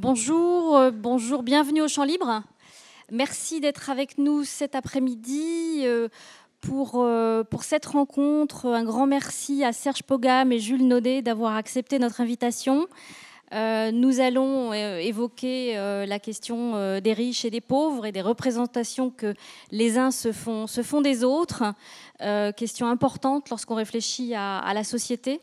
Bonjour, bonjour, bienvenue au Champ Libre. Merci d'être avec nous cet après-midi pour cette rencontre. Un grand merci à Serge Paugam et Jules Naudet d'avoir accepté notre invitation. Nous allons évoquer la question des riches et des pauvres et des représentations que les uns se font des autres. Question importante lorsqu'on réfléchit à la société.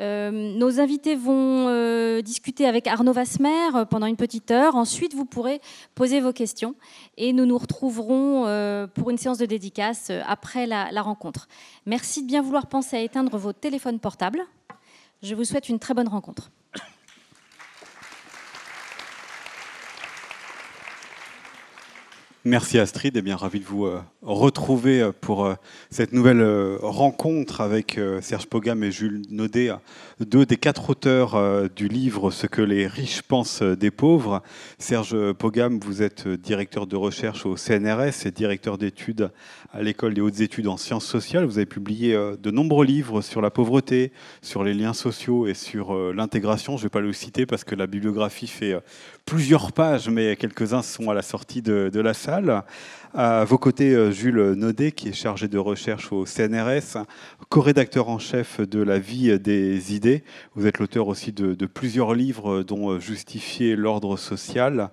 Nos invités vont discuter avec Arnaud Vassmer pendant une petite heure. Ensuite, vous pourrez poser vos questions et nous nous retrouverons pour une séance de dédicace après la rencontre. Merci de bien vouloir penser à éteindre vos téléphones portables. Je vous souhaite une très bonne rencontre. Merci Astrid, et bien ravi de vous retrouver pour cette nouvelle rencontre avec Serge Paugam et Jules Naudet, deux des quatre auteurs du livre « Ce que les riches pensent des pauvres ». Serge Paugam, vous êtes directeur de recherche au CNRS et directeur d'études à l'École des hautes études en sciences sociales. Vous avez publié de nombreux livres sur la pauvreté, sur les liens sociaux et sur l'intégration. Je ne vais pas le citer parce que la bibliographie fait plusieurs pages, mais quelques-uns sont à la sortie de la salle. À vos côtés, Jules Naudet, qui est chargé de recherche au CNRS, co-rédacteur en chef de La vie des idées. Vous êtes l'auteur aussi de plusieurs livres, dont Justifier l'ordre social,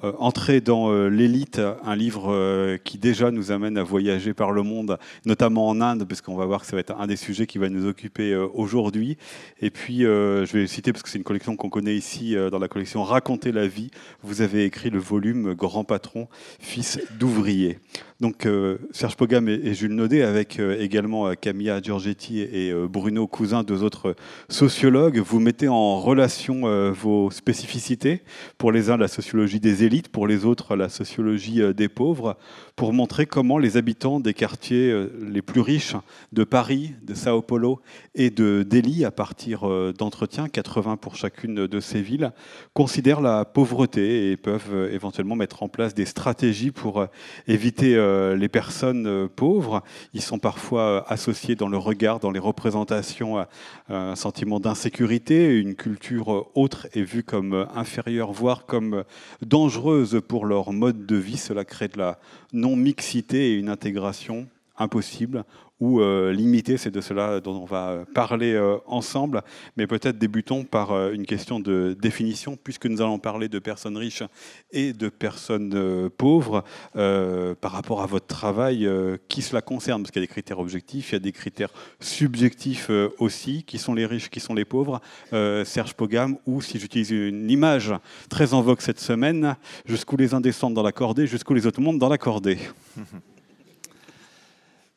Entrer dans l'élite, un livre qui déjà nous amène à voyager par le monde, notamment en Inde, parce qu'on va voir que ça va être un des sujets qui va nous occuper aujourd'hui. Et puis, je vais le citer parce que c'est une collection qu'on connaît ici, dans la collection Raconter la vie. Vous avez écrit le volume Grand patron, fils d'ouvrier. Donc Serge Paugam et Jules Naudet, avec également Camila Giorgetti et Bruno Cousin, deux autres sociologues. Vous mettez en relation vos spécificités, pour les uns la sociologie des élites, pour les autres la sociologie des pauvres, pour montrer comment les habitants des quartiers les plus riches de Paris, de Sao Paulo et de Delhi, à partir d'entretiens, 80 pour chacune de ces villes, considèrent la pauvreté et peuvent éventuellement mettre en place des stratégies pour éviter les personnes pauvres. Ils sont parfois associés dans le regard, dans les représentations, à un sentiment d'insécurité, une culture autre est vue comme inférieure, voire comme dangereuse pour leur mode de vie. Cela crée de la non-mixité et une intégration impossible ou limitée. C'est de cela dont on va parler ensemble. Mais peut-être débutons par une question de définition, puisque nous allons parler de personnes riches et de personnes pauvres. Par rapport à votre travail, qui cela concerne? Parce qu'il y a des critères objectifs, il y a des critères subjectifs aussi. Qui sont les riches, qui sont les pauvres? Serge Paugam, ou si j'utilise une image très en vogue cette semaine, jusqu'où les uns descendent dans la cordée, jusqu'où les autres montent dans la cordée.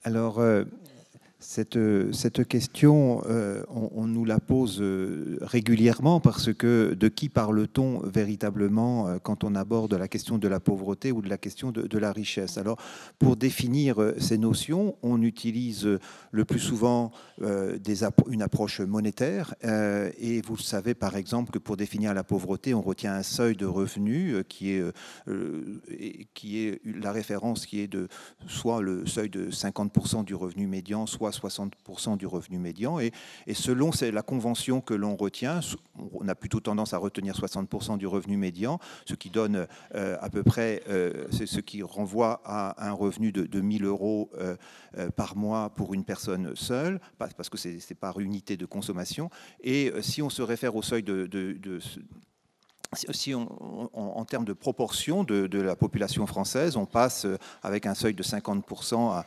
Alors, cette question, on nous la pose régulièrement, parce que de qui parle-t-on véritablement quand on aborde la question de la pauvreté ou de la question de la richesse? Alors, pour définir ces notions, on utilise le plus souvent une approche monétaire. Et vous le savez, par exemple, que pour définir la pauvreté, on retient un seuil de revenus qui est la référence, qui est de soit le seuil de 50% du revenu médian, soit 60% du revenu médian. Et selon la convention que l'on retient, on a plutôt tendance à retenir 60% du revenu médian, ce qui donne à peu près, c'est ce qui renvoie à un revenu de 1 000 euros par mois pour une personne seule, parce que c'est par unité de consommation. Et si on se réfère au seuil si en termes de proportion de la population française, on passe avec un seuil de 50%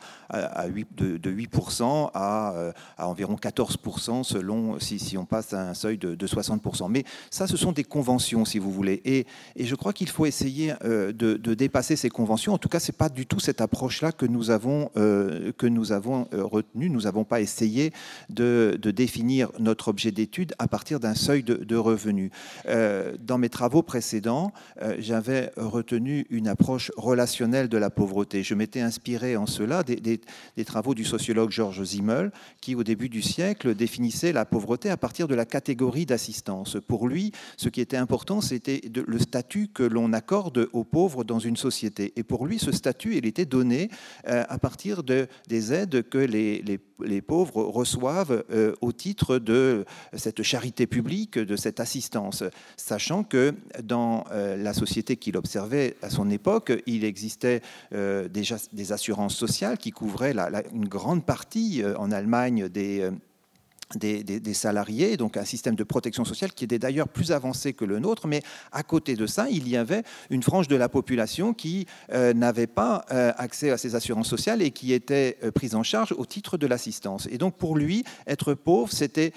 de 8% à environ 14%, selon si on passe à un seuil de 60%. Mais ça, ce sont des conventions, si vous voulez. Et je crois qu'il faut essayer de dépasser ces conventions. En tout cas, ce n'est pas du tout cette approche-là que nous avons retenue. Nous n'avons pas essayé de définir notre objet d'étude à partir d'un seuil de revenus. Dans mes travaux précédents, j'avais retenu une approche relationnelle de la pauvreté. Je m'étais inspiré en cela des travaux du sociologue Georg Simmel, qui, au début du siècle, définissait la pauvreté à partir de la catégorie d'assistance. Pour lui, ce qui était important, c'était le statut que l'on accorde aux pauvres dans une société. Et pour lui, ce statut, il était donné à partir des aides que les pauvres reçoivent au titre de cette charité publique, de cette assistance, sachant que que dans la société qu'il observait à son époque, il existait déjà des assurances sociales qui couvraient une grande partie en Allemagne des salariés, donc un système de protection sociale qui était d'ailleurs plus avancé que le nôtre, mais à côté de ça, il y avait une frange de la population qui n'avait pas accès à ces assurances sociales et qui était prise en charge au titre de l'assistance. Et donc pour lui, être pauvre, c'était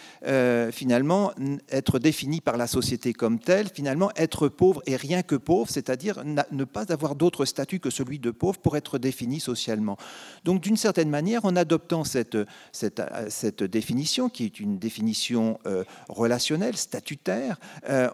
finalement être défini par la société comme telle, finalement être pauvre et rien que pauvre, c'est-à-dire ne pas avoir d'autre statut que celui de pauvre pour être défini socialement. Donc d'une certaine manière, en adoptant cette définition, qui est une définition relationnelle, statutaire,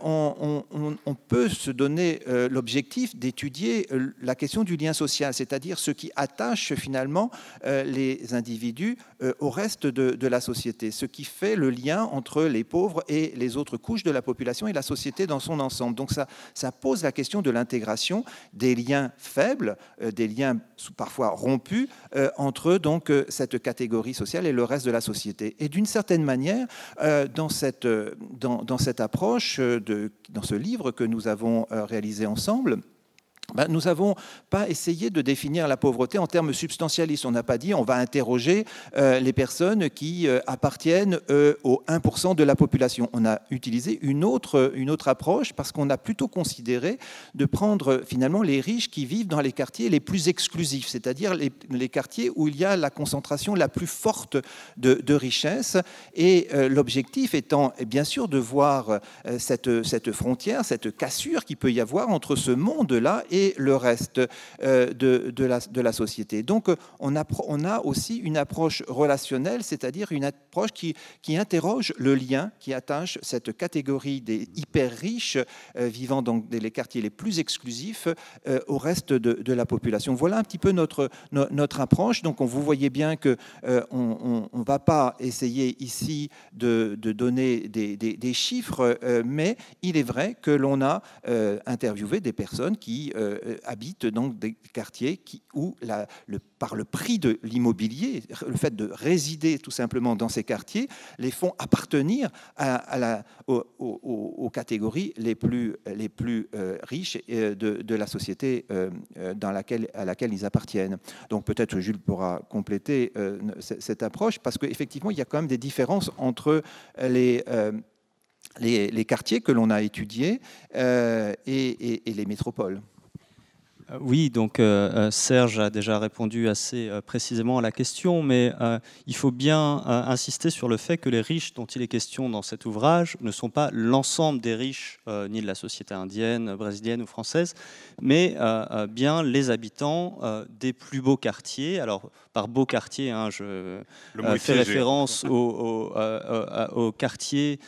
on peut se donner l'objectif d'étudier la question du lien social, c'est-à-dire ce qui attache finalement les individus au reste de la société, ce qui fait le lien entre les pauvres et les autres couches de la population et la société dans son ensemble. Donc ça pose la question de l'intégration des liens faibles, des liens parfois rompus entre donc, cette catégorie sociale et le reste de la société. Et d'une certaine manière, dans cette approche, dans ce livre que nous avons réalisé ensemble, nous n'avons pas essayé de définir la pauvreté en termes substantialistes. On n'a pas dit on va interroger les personnes qui appartiennent au 1% de la population. On a utilisé une autre approche parce qu'on a plutôt considéré de prendre finalement les riches qui vivent dans les quartiers les plus exclusifs, c'est-à-dire les quartiers où il y a la concentration la plus forte de richesses. Et l'objectif étant bien sûr de voir cette frontière, cette cassure qu'il peut y avoir entre ce monde-là et le reste de la société. Donc on a aussi une approche relationnelle, c'est-à-dire une approche qui interroge le lien qui attache cette catégorie des hyper riches vivant dans les quartiers les plus exclusifs au reste de la population. Voilà un petit peu notre approche. Donc vous voyez bien qu'on ne va pas essayer ici de donner des chiffres, mais il est vrai que l'on a interviewé des personnes qui habitent dans des quartiers où par le prix de l'immobilier, le fait de résider tout simplement dans ces quartiers, les font appartenir aux catégories les plus riches de la société à laquelle ils appartiennent. Donc peut-être Jules pourra compléter cette approche, parce qu'effectivement, il y a quand même des différences entre les quartiers que l'on a étudiés et les métropoles. Oui, donc Serge a déjà répondu assez précisément à la question, mais il faut bien insister sur le fait que les riches dont il est question dans cet ouvrage ne sont pas l'ensemble des riches, ni de la société indienne, brésilienne ou française, mais bien les habitants des plus beaux quartiers. Alors, par beau quartier, hein, je fais référence aux quartiers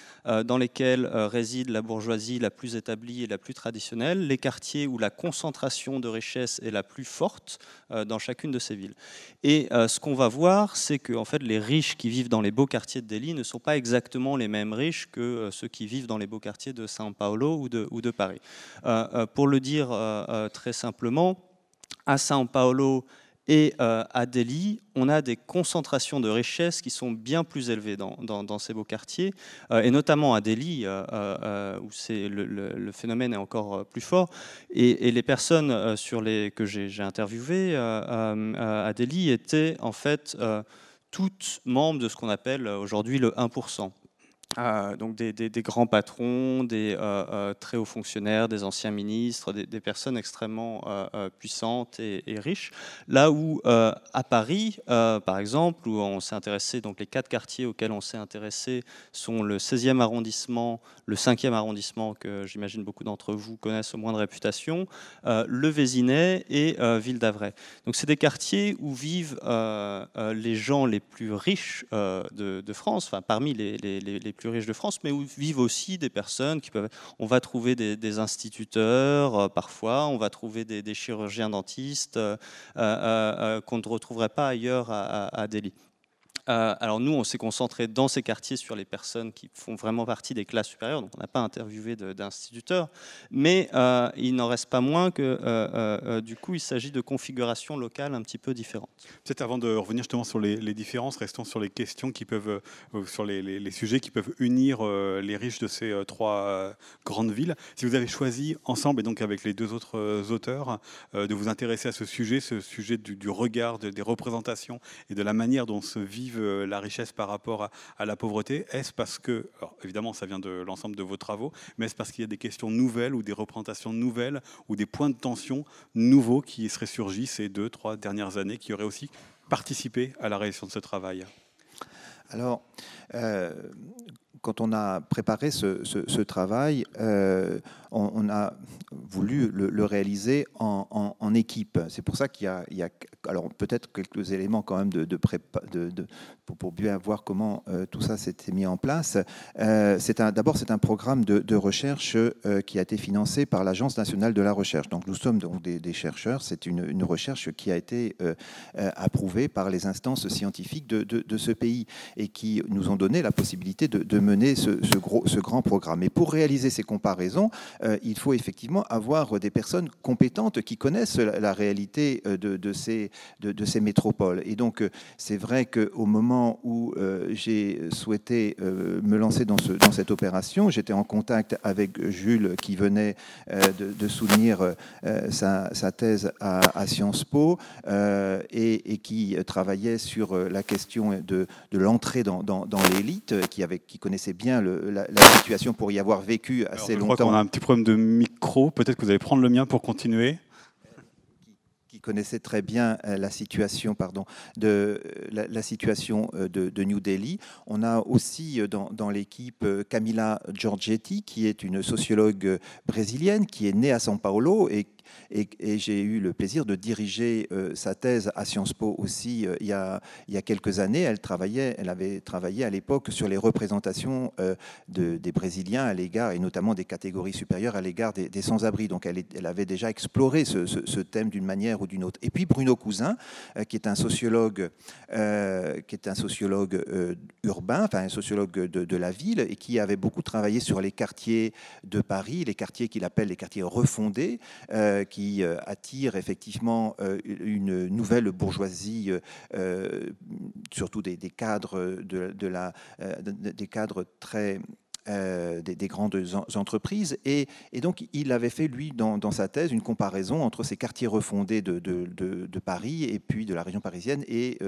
dans lesquels réside la bourgeoisie la plus établie et la plus traditionnelle, les quartiers où la concentration de richesse est la plus forte dans chacune de ces villes. Et ce qu'on va voir, c'est que en fait, les riches qui vivent dans les beaux quartiers de Delhi ne sont pas exactement les mêmes riches que ceux qui vivent dans les beaux quartiers de São Paulo ou de Paris. Pour le dire très simplement, à São Paulo et à Delhi, on a des concentrations de richesses qui sont bien plus élevées dans ces beaux quartiers, et notamment à Delhi, où le phénomène est encore plus fort. Et les personnes que j'ai interviewées à Delhi étaient en fait toutes membres de ce qu'on appelle aujourd'hui le 1%. Donc des grands patrons, des très hauts fonctionnaires, des anciens ministres, des personnes extrêmement puissantes et riches. Là où à Paris, par exemple, où on s'est intéressé, donc les 4 quartiers auxquels on s'est intéressé sont le 16e arrondissement, le 5e arrondissement que j'imagine beaucoup d'entre vous connaissent au moins de réputation, le Vésinet et Ville d'Avray. Donc c'est des quartiers où vivent les gens les plus riches de France, enfin parmi les plus riches de France, mais où vivent aussi des personnes qui peuvent... On va trouver des instituteurs, parfois, on va trouver des chirurgiens dentistes qu'on ne retrouverait pas ailleurs à Delhi. Alors nous, on s'est concentré dans ces quartiers sur les personnes qui font vraiment partie des classes supérieures, donc on n'a pas interviewé d'instituteurs, mais il n'en reste pas moins que du coup, il s'agit de configurations locales un petit peu différentes. Peut-être avant de revenir justement sur les différences, restons sur les questions qui peuvent, sur les sujets qui peuvent unir les riches de ces trois grandes villes. Si vous avez choisi ensemble, et donc avec les deux autres auteurs, de vous intéresser à ce sujet du regard, des représentations et de la manière dont se vivent la richesse par rapport à la pauvreté, est-ce parce que, alors évidemment ça vient de l'ensemble de vos travaux, mais est-ce parce qu'il y a des questions nouvelles ou des représentations nouvelles ou des points de tension nouveaux qui seraient surgis ces 2-3 dernières années qui auraient aussi participé à la réalisation de ce travail? Alors, quand on a préparé ce travail, on a voulu le réaliser en équipe. C'est pour ça qu'il y a alors peut-être quelques éléments quand même de prépa, pour bien voir comment tout ça s'était mis en place. D'abord, c'est un programme de recherche qui a été financé par l'Agence nationale de la recherche. Donc, nous sommes donc des chercheurs. C'est une recherche qui a été approuvée par les instances scientifiques de ce pays et qui nous ont donné la possibilité de mener ce grand programme. Et pour réaliser ces comparaisons, il faut effectivement avoir des personnes compétentes qui connaissent la réalité de ces métropoles. Et donc, c'est vrai qu'au moment où j'ai souhaité me lancer dans cette opération, j'étais en contact avec Jules qui venait de soutenir sa thèse à Sciences Po et qui travaillait sur la question de l'entrée dans l'élite, qui connaissait bien la situation pour y avoir vécu assez longtemps. Je crois qu'on a un petit problème de micro. Peut-être que vous allez prendre le mien pour continuer. Qui connaissait très bien la situation, la situation de New Delhi. On a aussi dans l'équipe Camila Giorgetti, qui est une sociologue brésilienne, qui est née à São Paulo et j'ai eu le plaisir de diriger sa thèse à Sciences Po aussi il y a quelques années. Elle avait travaillé à l'époque sur les représentations des Brésiliens à l'égard, et notamment des catégories supérieures à l'égard des sans-abri. Donc elle avait déjà exploré ce thème d'une manière ou d'une autre. Et puis Bruno Cousin, qui est un sociologue, urbain, enfin un sociologue de la ville, et qui avait beaucoup travaillé sur les quartiers de Paris, les quartiers qu'il appelle les quartiers refondés, qui attire effectivement une nouvelle bourgeoisie, surtout des cadres des cadres très des grandes entreprises. Et donc, il avait fait, lui, dans sa thèse, une comparaison entre ces quartiers refondés de Paris et puis de la région parisienne et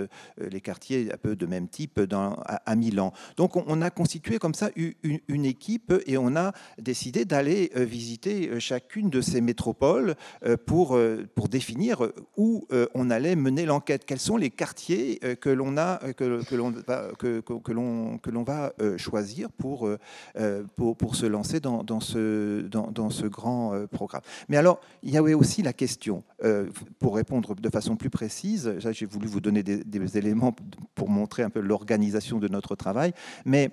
les quartiers un peu de même type à Milan. Donc, on a constitué comme ça une équipe et on a décidé d'aller visiter chacune de ces métropoles pour définir où on allait mener l'enquête. Quels sont les quartiers que l'on va choisir pour se lancer dans ce grand programme. Mais alors, il y avait aussi la question, pour répondre de façon plus précise, j'ai voulu vous donner des éléments pour montrer un peu l'organisation de notre travail, mais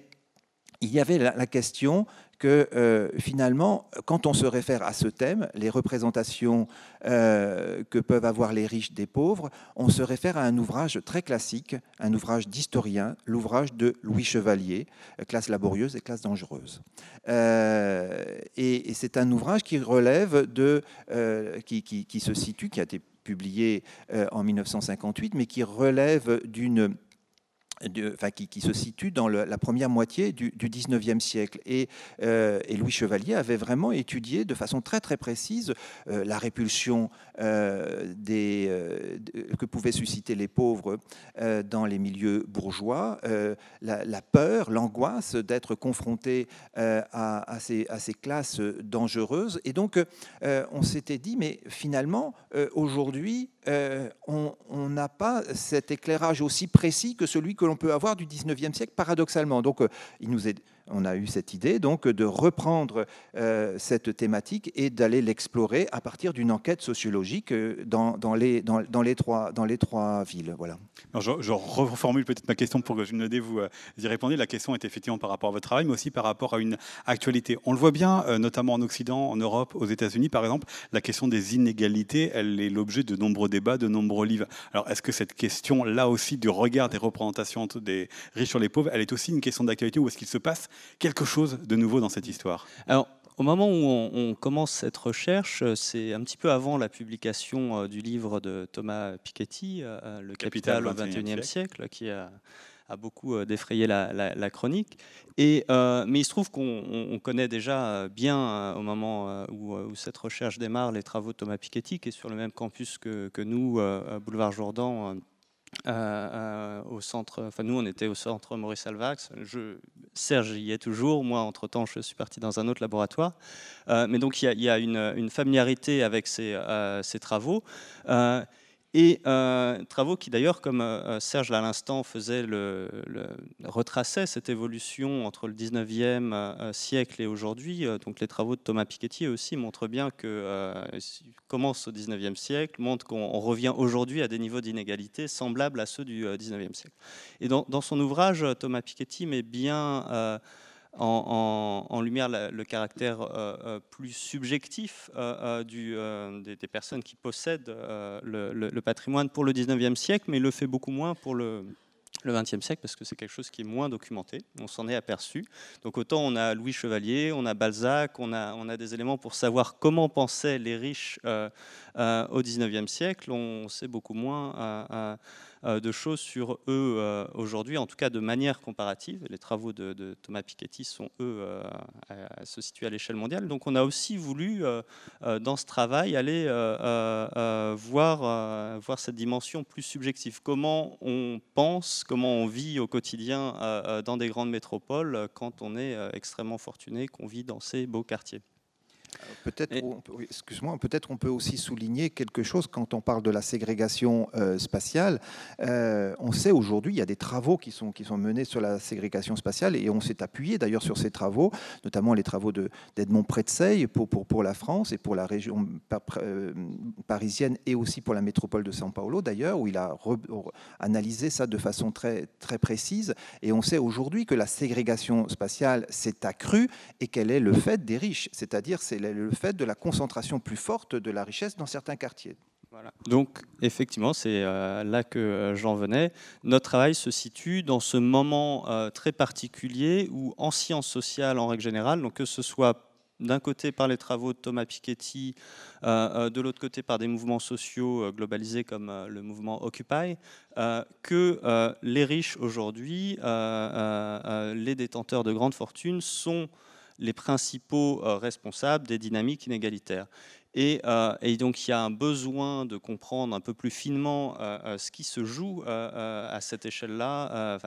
il y avait la question que finalement, quand on se réfère à ce thème, les représentations que peuvent avoir les riches des pauvres, on se réfère à un ouvrage très classique, un ouvrage d'historien, l'ouvrage de Louis Chevalier, Classe laborieuse et classe dangereuse. Et c'est un ouvrage qui relève qui se situe, qui a été publié en 1958, mais qui relève qui se situe dans la première moitié du 19e siècle. Et Louis Chevalier avait vraiment étudié de façon très, très précise la répulsion que pouvaient susciter les pauvres dans les milieux bourgeois, la peur, l'angoisse d'être confronté à ces classes dangereuses. Et donc, on s'était dit, mais finalement, aujourd'hui, on n'a pas cet éclairage aussi précis que celui que l'on peut avoir du 19e siècle, paradoxalement. Donc, il nous est on a eu cette idée donc de reprendre cette thématique et d'aller l'explorer à partir d'une enquête sociologique dans les trois villes. Voilà. Alors je reformule peut-être ma question pour que Jules Naudet vous y répondiez. La question est effectivement par rapport à votre travail, mais aussi par rapport à une actualité. On le voit bien, notamment en Occident, en Europe, aux États-Unis, par exemple, la question des inégalités, elle est l'objet de nombreux débats, de nombreux livres. Alors, est-ce que cette question, là aussi, du regard des représentations des riches sur les pauvres, elle est aussi une question d'actualité, ou est-ce qu'il se passe quelque chose de nouveau dans cette histoire? Alors, au moment où on commence cette recherche, c'est un petit peu avant la publication du livre de Thomas Piketty, Le Capital au XXIe siècle, qui a beaucoup défrayé la chronique. Mais il se trouve qu'on connaît déjà bien, au moment où cette recherche démarre, les travaux de Thomas Piketty, qui est sur le même campus que nous, Boulevard Jourdan, au centre, enfin nous on était au centre Maurice Halvax, Serge y est toujours, moi entre temps je suis parti dans un autre laboratoire, mais donc il y a une familiarité avec ces travaux, travaux qui d'ailleurs, comme Serge à l'instant faisait retraçait cette évolution entre le 19e siècle et aujourd'hui, donc les travaux de Thomas Piketty aussi montrent bien que commence au 19e siècle, montrent qu'on revient aujourd'hui à des niveaux d'inégalité semblables à ceux du 19e siècle. Et dans son ouvrage, Thomas Piketty met bien en lumière le caractère plus subjectif des personnes qui possèdent le patrimoine pour le 19e siècle, mais il le fait beaucoup moins pour le 20e siècle, parce que c'est quelque chose qui est moins documenté, on s'en est aperçu. Donc autant on a Louis Chevalier, on a Balzac, on a des éléments pour savoir comment pensaient les riches au 19e siècle, on sait beaucoup moins de choses sur eux aujourd'hui, en tout cas de manière comparative. Les travaux de Thomas Piketty sont, eux, se situent à l'échelle mondiale. Donc on a aussi voulu, dans ce travail, aller voir cette dimension plus subjective. Comment on pense, comment on vit au quotidien dans des grandes métropoles quand on est extrêmement fortuné, qu'on vit dans ces beaux quartiers. Peut-être on peut aussi souligner quelque chose quand on parle de la ségrégation spatiale. On sait aujourd'hui, il y a des travaux qui sont menés sur la ségrégation spatiale et on s'est appuyé d'ailleurs sur ces travaux, notamment les travaux d'Edmond Pretseil pour la France et pour la région parisienne et aussi pour la métropole de São Paulo d'ailleurs, où il a analysé ça de façon très, très précise. Et on sait aujourd'hui que la ségrégation spatiale s'est accrue et qu'elle est le fait des riches, c'est-à-dire c'est le fait de la concentration plus forte de la richesse dans certains quartiers. Voilà. Donc effectivement, c'est là que j'en venais. Notre travail se situe dans ce moment très particulier où en sciences sociales, en règle générale, donc que ce soit d'un côté par les travaux de Thomas Piketty, de l'autre côté par des mouvements sociaux globalisés comme le mouvement Occupy, que les riches aujourd'hui, les détenteurs de grandes fortunes sont les principaux responsables des dynamiques inégalitaires. Et donc il y a un besoin de comprendre un peu plus finement ce qui se joue à cette échelle-là.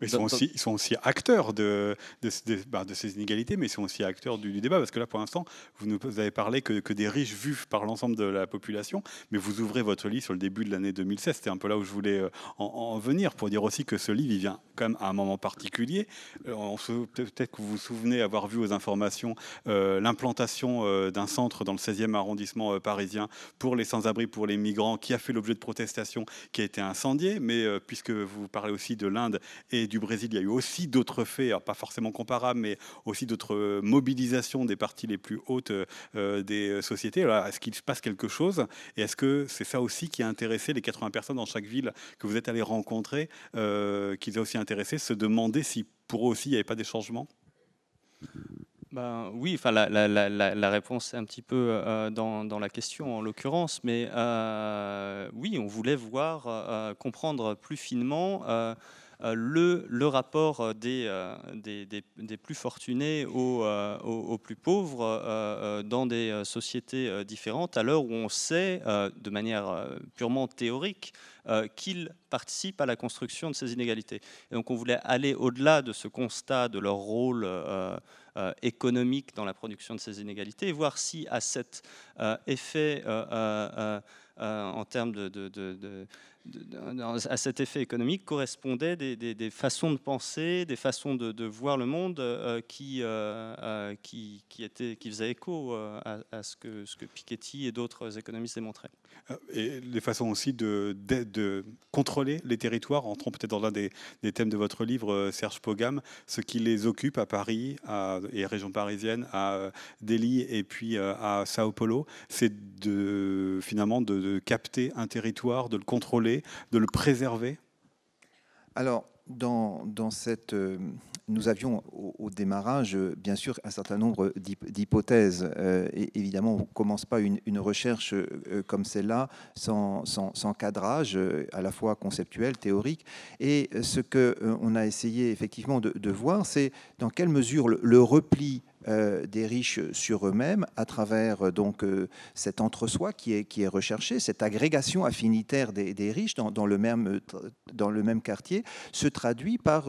Mais ils sont aussi acteurs de ces inégalités, mais ils sont aussi acteurs du débat, parce que là, pour l'instant, vous avez parlé que des riches vus par l'ensemble de la population, mais vous ouvrez votre livre sur le début de l'année 2016, c'était un peu là où je voulais en venir, pour dire aussi que ce livre, il vient quand même à un moment particulier. Peut-être que vous vous souvenez avoir vu aux informations l'implantation d'un centre dans le 16e arrondissement parisien pour les sans-abri, pour les migrants, qui a fait l'objet de protestations, qui a été incendié, mais puisque vous parlez aussi de l'Inde et du Brésil, il y a eu aussi d'autres faits, pas forcément comparables, mais aussi d'autres mobilisations des parties les plus hautes des sociétés. Est-ce qu'il se passe quelque chose? Et est-ce que c'est ça aussi qui a intéressé les 80 personnes dans chaque ville que vous êtes allés rencontrer, qui les a aussi intéressés, se demander si pour eux aussi il n'y avait pas des changements? Ben, oui, enfin, la réponse est un petit peu dans la question en l'occurrence, mais oui, on voulait voir, comprendre plus finement le rapport des plus fortunés aux plus pauvres dans des sociétés différentes, à l'heure où on sait, de manière purement théorique, qu'ils participent à la construction de ces inégalités. Et donc on voulait aller au-delà de ce constat de leur rôle économique dans la production de ces inégalités, et voir si à cet effet en termes à cet effet économique correspondaient des façons de penser, des façons de voir le monde qui faisaient écho à ce que Piketty et d'autres économistes démontraient. Et les façons aussi de contrôler les territoires, entrons peut-être dans l'un des thèmes de votre livre, Serge Paugam, ce qui les occupe à Paris et région parisienne, à Delhi et puis à Sao Paulo, c'est finalement de capter un territoire, de le contrôler, de le préserver. Alors, dans cette... Nous avions au démarrage, bien sûr, un certain nombre d'hypothèses. Et évidemment, on ne commence pas une recherche comme celle-là sans cadrage, à la fois conceptuel, théorique. Et ce qu'on a essayé effectivement de voir, c'est dans quelle mesure le repli des riches sur eux-mêmes à travers cet entre-soi qui est recherché, cette agrégation affinitaire des riches dans le même quartier, se traduit par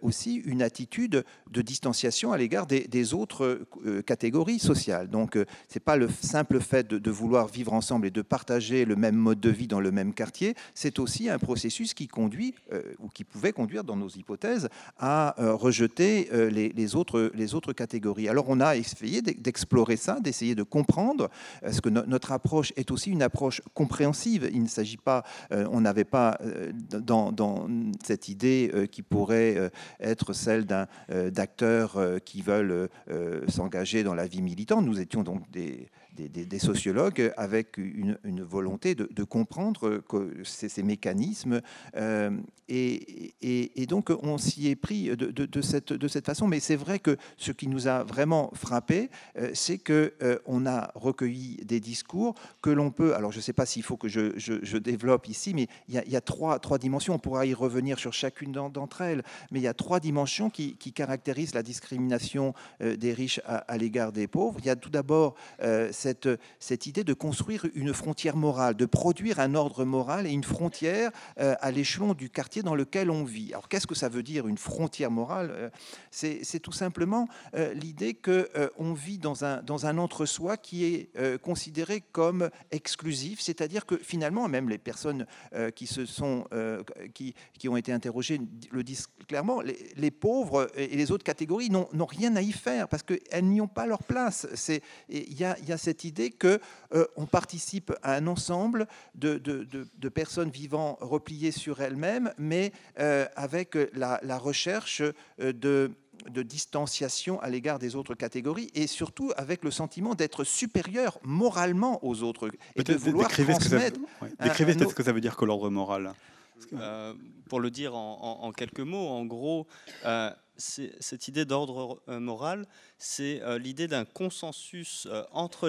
aussi une attitude de distanciation à l'égard des autres catégories sociales. Donc, ce n'est pas le simple fait de vouloir vivre ensemble et de partager le même mode de vie dans le même quartier, c'est aussi un processus qui conduit, ou qui pouvait conduire dans nos hypothèses, à rejeter les autres catégories. Alors on a essayé d'explorer ça, d'essayer de comprendre, parce que notre approche est aussi une approche compréhensive. Il ne s'agit pas, on n'avait pas dans cette idée qui pourrait être celle d'acteurs qui veulent s'engager dans la vie militante. Nous étions donc des sociologues avec une volonté de comprendre ces mécanismes. Et donc, on s'y est pris de cette façon. Mais c'est vrai que ce qui nous a vraiment frappé, c'est qu'on a recueilli des discours que l'on peut... Alors, je ne sais pas s'il faut que je développe ici, mais il y a trois dimensions. On pourra y revenir sur chacune d'entre elles. Mais il y a trois dimensions qui caractérisent la discrimination des riches à l'égard des pauvres. Il y a tout d'abord... Cette idée de construire une frontière morale, de produire un ordre moral et une frontière à l'échelon du quartier dans lequel on vit. Alors qu'est-ce que ça veut dire une frontière morale? C'est tout simplement l'idée qu'on vit dans un entre-soi qui est considéré comme exclusif, c'est-à-dire que finalement, même les personnes qui ont été interrogées le disent clairement, les pauvres et les autres catégories n'ont rien à y faire parce qu'elles n'y ont pas leur place. Il y a cette idée qu'on participe à un ensemble de personnes vivant repliées sur elles-mêmes, mais avec la recherche de distanciation à l'égard des autres catégories et surtout avec le sentiment d'être supérieur moralement aux autres et de vouloir transmettre... Décrivez peut-être ce que ça veut dire que l'ordre moral. Pour le dire en quelques mots, en gros... Cette idée d'ordre moral, c'est l'idée d'un consensus entre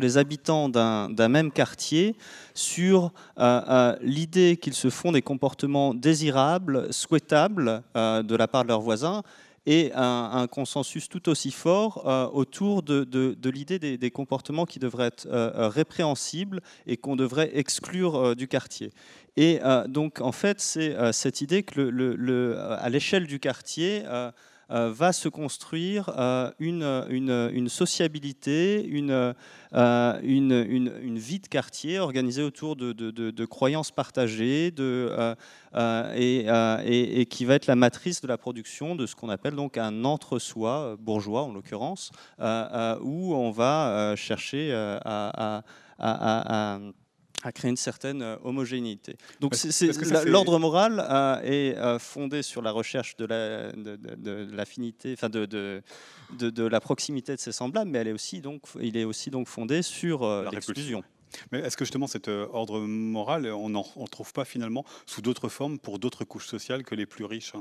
les habitants d'un même quartier sur l'idée qu'ils se font des comportements désirables, souhaitables de la part de leurs voisins, et un consensus tout aussi fort autour de l'idée des comportements qui devraient être répréhensibles et qu'on devrait exclure du quartier. Et donc, en fait, c'est cette idée que à l'échelle du quartier va se construire une sociabilité, une vie de quartier organisée autour de croyances partagées et qui va être la matrice de la production de ce qu'on appelle donc un entre-soi bourgeois, en l'occurrence, où on va chercher à créer une certaine homogénéité. Donc l'ordre moral est fondé sur la recherche de l'affinité, enfin de la proximité de ses semblables, mais il est aussi donc fondé sur l'exclusion. Mais est-ce que justement cet ordre moral, on ne trouve pas finalement sous d'autres formes pour d'autres couches sociales que les plus riches?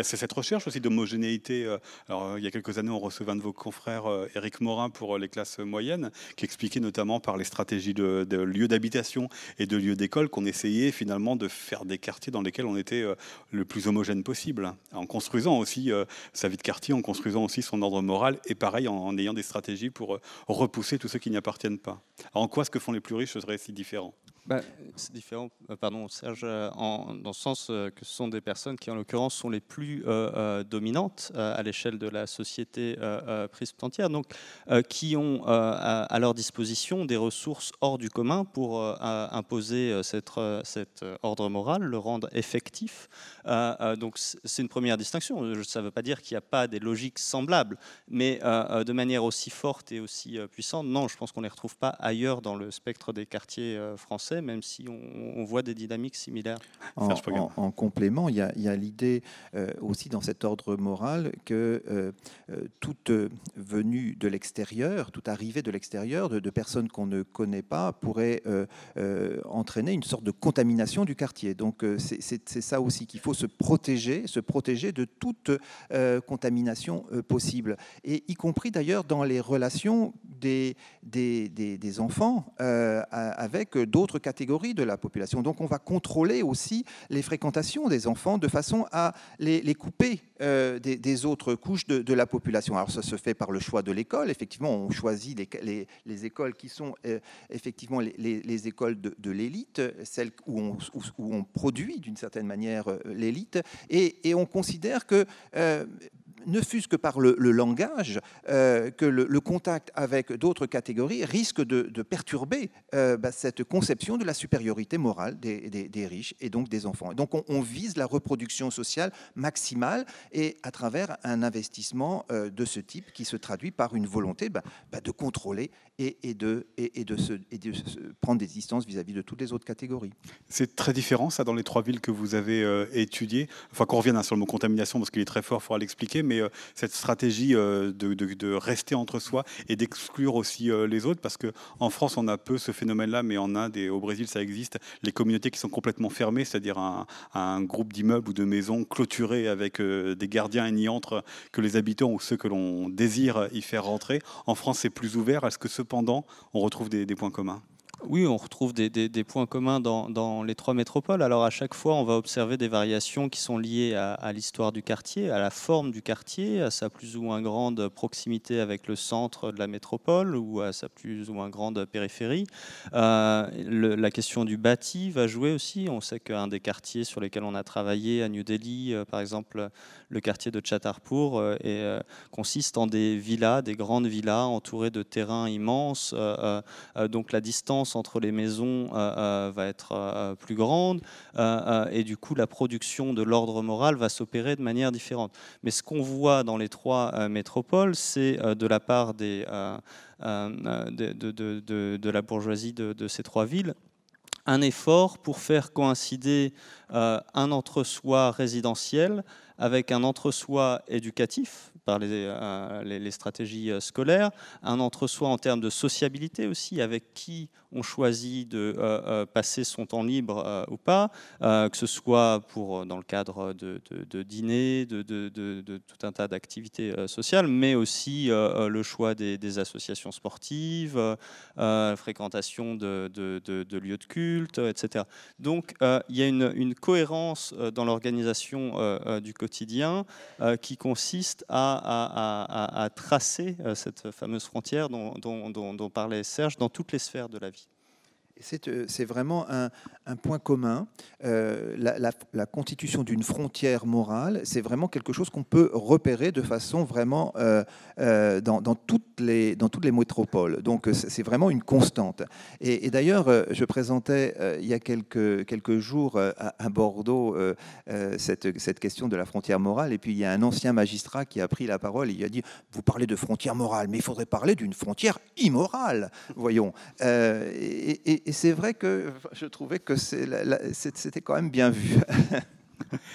C'est cette recherche aussi d'homogénéité. Alors, il y a quelques années, on recevait un de vos confrères, Eric Morin, pour les classes moyennes, qui expliquait notamment par les stratégies de lieux d'habitation et de lieux d'école qu'on essayait finalement de faire des quartiers dans lesquels on était le plus homogène possible, en construisant aussi sa vie de quartier, en construisant aussi son ordre moral, et pareil, en ayant des stratégies pour repousser tous ceux qui n'y appartiennent pas. Alors, en quoi ce que font les plus riches serait si différent ? C'est différent, pardon Serge, dans le sens que ce sont des personnes qui en l'occurrence sont les plus dominantes à l'échelle de la société prise tout entière, donc qui ont à leur disposition des ressources hors du commun pour imposer cet ordre moral, le rendre effectif. Donc c'est une première distinction, ça ne veut pas dire qu'il n'y a pas des logiques semblables, mais de manière aussi forte et aussi puissante, non, je pense qu'on ne les retrouve pas ailleurs dans le spectre des quartiers français, même si on voit des dynamiques similaires. En complément, il y a l'idée aussi dans cet ordre moral que toute venue de l'extérieur, toute arrivée de l'extérieur, de personnes qu'on ne connaît pas, pourrait entraîner une sorte de contamination du quartier. Donc c'est ça aussi qu'il faut se protéger de toute contamination possible, et y compris d'ailleurs dans les relations des enfants avec d'autres catégories de la population. Donc on va contrôler aussi les fréquentations des enfants de façon à les couper des autres couches de la population. Alors ça se fait par le choix de l'école, effectivement on choisit les écoles qui sont effectivement les écoles de l'élite, celles où on produit d'une certaine manière l'élite, et on considère que ne fût-ce que par le langage, que le contact avec d'autres catégories risque de perturber cette conception de la supériorité morale des riches et donc des enfants. Et donc on vise la reproduction sociale maximale, et à travers un investissement de ce type qui se traduit par une volonté de contrôler et de prendre des distances vis-à-vis de toutes les autres catégories. C'est très différent ça dans les trois villes que vous avez étudiées. Enfin qu'on revienne sur le mot contamination parce qu'il est très fort, il faudra l'expliquer, mais cette stratégie de rester entre soi et d'exclure aussi les autres, parce qu'en France on a peu ce phénomène-là, mais en Inde et au Brésil ça existe, les communautés qui sont complètement fermées, c'est-à-dire un groupe d'immeubles ou de maisons clôturées avec des gardiens et n'y entrent que les habitants ou ceux que l'on désire y faire rentrer. En France c'est plus ouvert, est-ce que cependant on retrouve des points communs? Oui, on retrouve des points communs dans les trois métropoles. Alors à chaque fois, on va observer des variations qui sont liées à l'histoire du quartier, à la forme du quartier, à sa plus ou moins grande proximité avec le centre de la métropole ou à sa plus ou moins grande périphérie. La question du bâti va jouer aussi. On sait qu'un des quartiers sur lesquels on a travaillé à New Delhi, par exemple le quartier de Chhatrapur, consiste en des villas, des grandes villas entourées de terrains immenses. Donc la distance entre les maisons va être plus grande et du coup la production de l'ordre moral va s'opérer de manière différente. Mais ce qu'on voit dans les trois métropoles, c'est de la part de la bourgeoisie de ces trois villes, un effort pour faire coïncider un entre-soi résidentiel avec un entre-soi éducatif par les stratégies scolaires, un entre-soi en termes de sociabilité aussi, avec qui on choisit de passer son temps libre ou pas, que ce soit dans le cadre de dîners, de tout un tas d'activités sociales, mais aussi le choix des associations sportives, fréquentation de lieux de culte, etc. Donc il y a une cohérence dans l'organisation du quotidien qui consiste à tracer cette fameuse frontière dont parlait Serge dans toutes les sphères de la vie. C'est vraiment un point commun. La constitution d'une frontière morale, c'est vraiment quelque chose qu'on peut repérer de façon vraiment dans toutes les métropoles. Donc c'est vraiment une constante. Et d'ailleurs, je présentais il y a quelques jours à Bordeaux cette question de la frontière morale. Et puis il y a un ancien magistrat qui a pris la parole et il a dit « Vous parlez de frontière morale, mais il faudrait parler d'une frontière immorale, voyons. » Et c'est vrai que je trouvais que c'était quand même bien vu.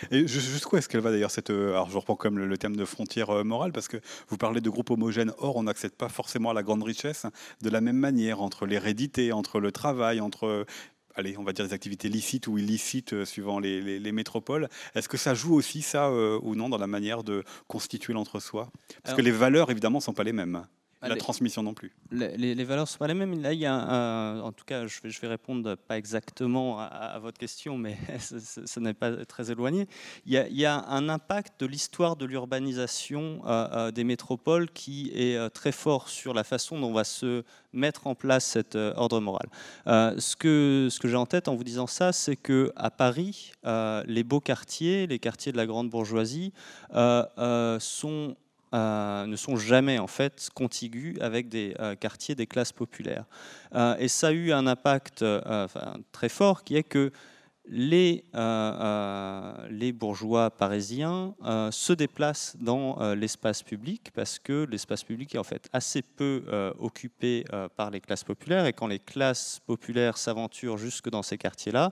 Et jusqu'où est-ce qu'elle va d'ailleurs cette... Alors je reprends quand même le thème de frontière morale, parce que vous parlez de groupes homogènes, or on n'accède pas forcément à la grande richesse de la même manière, entre l'hérédité, entre le travail, entre... Allez, on va dire des activités licites ou illicites suivant les métropoles. Est-ce que ça joue aussi, ça, ou non, dans la manière de constituer l'entre-soi ? Parce que les valeurs, évidemment, ne sont pas les mêmes. La transmission non plus. Les valeurs ne sont pas les mêmes. Là, il y a en tout cas, je vais répondre pas exactement à votre question, mais ce n'est pas très éloigné. Il y a un impact de l'histoire de l'urbanisation des métropoles qui est très fort sur la façon dont on va se mettre en place cet ordre moral. Ce que j'ai en tête en vous disant ça, c'est qu'à Paris, les beaux quartiers, les quartiers de la grande bourgeoisie ne sont jamais en fait contigus avec des quartiers des classes populaires. Et ça a eu un impact très fort qui est que les bourgeois parisiens se déplacent dans l'espace public parce que l'espace public est en fait assez peu occupé par les classes populaires, et quand les classes populaires s'aventurent jusque dans ces quartiers-là,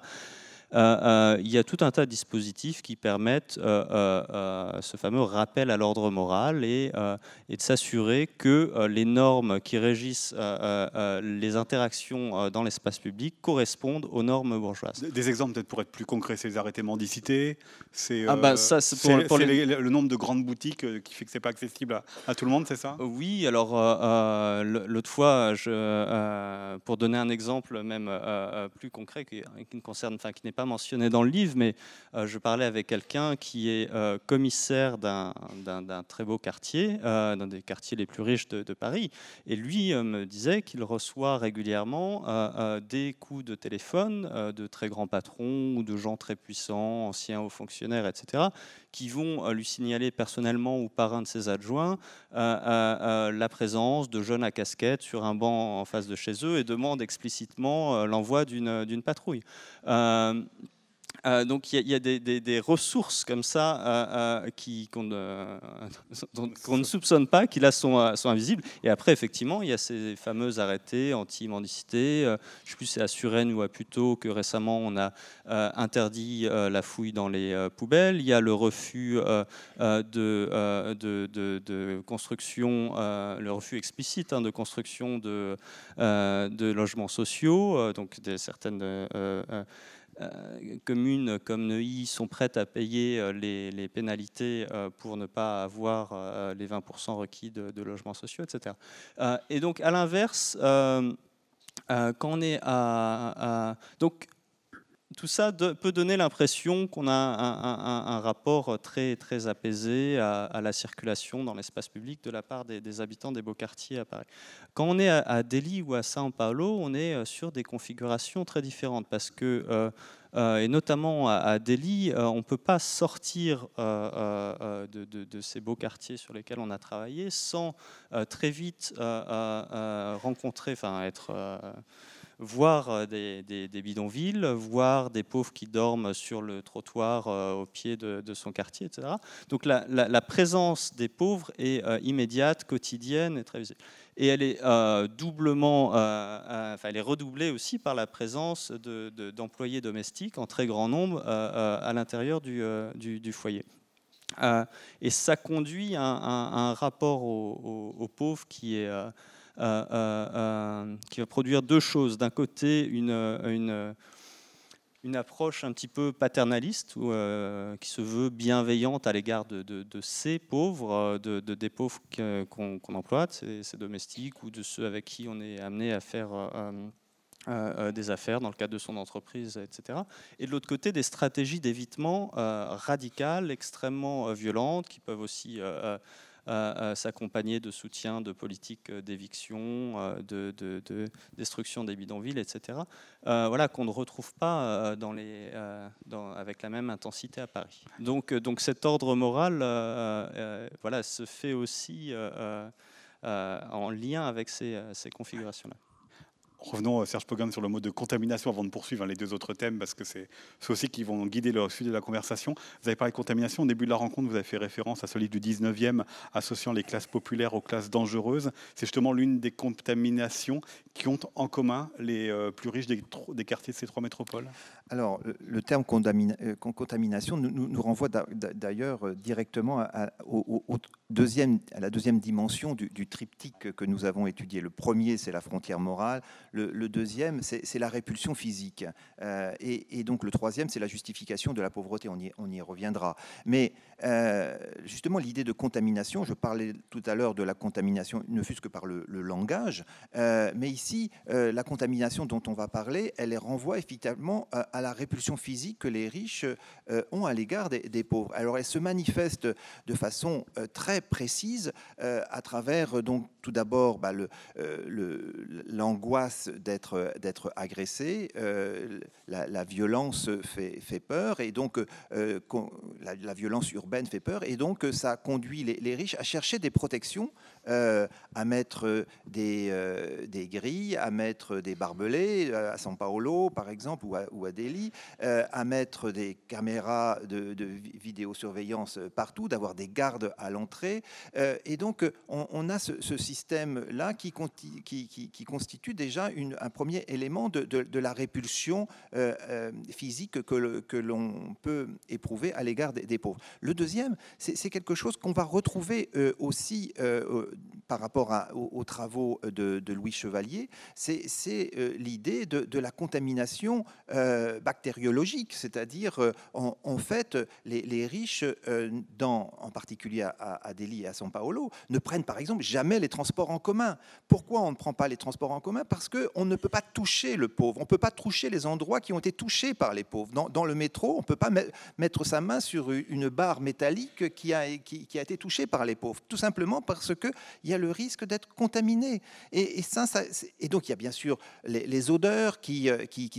il y a tout un tas de dispositifs qui permettent ce fameux rappel à l'ordre moral et de s'assurer que les normes qui régissent les interactions dans l'espace public correspondent aux normes bourgeoises. Des exemples peut-être pour être plus concret, c'est les arrêtés mendicité, c'est le nombre de grandes boutiques qui fait que ce n'est pas accessible à tout le monde, c'est ça? Oui, alors l'autre fois, pour donner un exemple même plus concret qui n'est pas mentionné dans le livre, mais je parlais avec quelqu'un qui est commissaire d'un très beau quartier, d'un des quartiers les plus riches de Paris, et lui me disait qu'il reçoit régulièrement des coups de téléphone de très grands patrons ou de gens très puissants, anciens hauts fonctionnaires, etc., qui vont lui signaler personnellement ou par un de ses adjoints la présence de jeunes à casquette sur un banc en face de chez eux et demandent explicitement l'envoi d'une patrouille. Donc il y a des ressources comme ça qu'on ne soupçonne pas, qui là sont invisibles. Et après, effectivement, il y a ces fameux arrêtés anti-mendicité. Je ne sais plus si c'est à Suresnes ou à Puteaux que récemment on a interdit la fouille dans les poubelles. Il y a le refus de construction, le refus explicite de construction de logements sociaux. Donc certaines communes comme Neuilly sont prêtes à payer les pénalités pour ne pas avoir les 20% requis de logements sociaux, etc. Et donc, à l'inverse, quand on est donc, tout ça peut donner l'impression qu'on a un rapport très, très apaisé à la circulation dans l'espace public de la part des habitants des beaux quartiers à Paris. Quand on est à Delhi ou à São Paulo, on est sur des configurations très différentes parce que, et notamment à Delhi, on ne peut pas sortir de ces beaux quartiers sur lesquels on a travaillé sans très vite rencontrer, enfin être... voir des bidonvilles, voir des pauvres qui dorment sur le trottoir au pied de son quartier, etc. Donc la présence des pauvres est immédiate, quotidienne et très visible. Et elle est redoublée aussi par la présence d'employés domestiques en très grand nombre à l'intérieur du foyer. Et ça conduit à un rapport aux pauvres qui est... qui va produire deux choses. D'un côté, une approche un petit peu paternaliste qui se veut bienveillante à l'égard de ces pauvres, des pauvres qu'on emploie, ces domestiques ou de ceux avec qui on est amené à faire des affaires dans le cadre de son entreprise, etc. Et de l'autre côté, des stratégies d'évitement radicales, extrêmement violentes, qui peuvent aussi... s'accompagner de soutien de politiques d'éviction, de destruction des bidonvilles, etc. Voilà, qu'on ne retrouve pas avec la même intensité à Paris. Donc cet ordre moral voilà, se fait aussi en lien avec ces configurations-là. Revenons, Serge Paugam, sur le mot de contamination avant de poursuivre les deux autres thèmes, parce que c'est ceux aussi qui vont guider le sujet de la conversation. Vous avez parlé de contamination. Au début de la rencontre, vous avez fait référence à ce livre du 19e, associant les classes populaires aux classes dangereuses. C'est justement l'une des contaminations qui ont en commun les plus riches des quartiers de ces trois métropoles. Alors, le terme contamination nous renvoie d'ailleurs directement à la deuxième dimension du triptyque que nous avons étudié. Le premier, c'est la frontière morale. Le deuxième, c'est la répulsion physique. Et donc le troisième, c'est la justification de la pauvreté. On y reviendra. Mais justement, l'idée de contamination, je parlais tout à l'heure de la contamination, ne fût-ce que par le langage, mais ici, la contamination dont on va parler, elle renvoie effectivement à la répulsion physique que les riches ont à l'égard des pauvres. Alors, elle se manifeste de façon très précise à travers, donc, tout d'abord, l'angoisse d'être agressé, la violence fait peur, et donc la violence urbaine fait peur, et donc ça conduit les riches à chercher des protections, à mettre des grilles, à mettre des barbelés, à São Paulo par exemple, ou à Delhi, à mettre des caméras de vidéosurveillance partout, d'avoir des gardes à l'entrée, et donc on a ce système-là qui constitue déjà un premier élément de la répulsion physique que l'on peut éprouver à l'égard des pauvres. Le deuxième, c'est quelque chose qu'on va retrouver aussi par rapport aux travaux de Louis Chevalier, c'est l'idée de la contamination bactériologique, c'est-à-dire en fait les riches, en particulier à Delhi et à São Paulo, ne prennent par exemple jamais les transports en commun. Pourquoi on ne prend pas les transports en commun? Parce qu'on ne peut pas toucher le pauvre, on ne peut pas toucher les endroits qui ont été touchés par les pauvres. Dans le métro, on ne peut pas mettre sa main sur une barre métallique qui a été touchée par les pauvres, tout simplement parce qu'il y a le risque d'être contaminé. Et donc il y a bien sûr les odeurs qui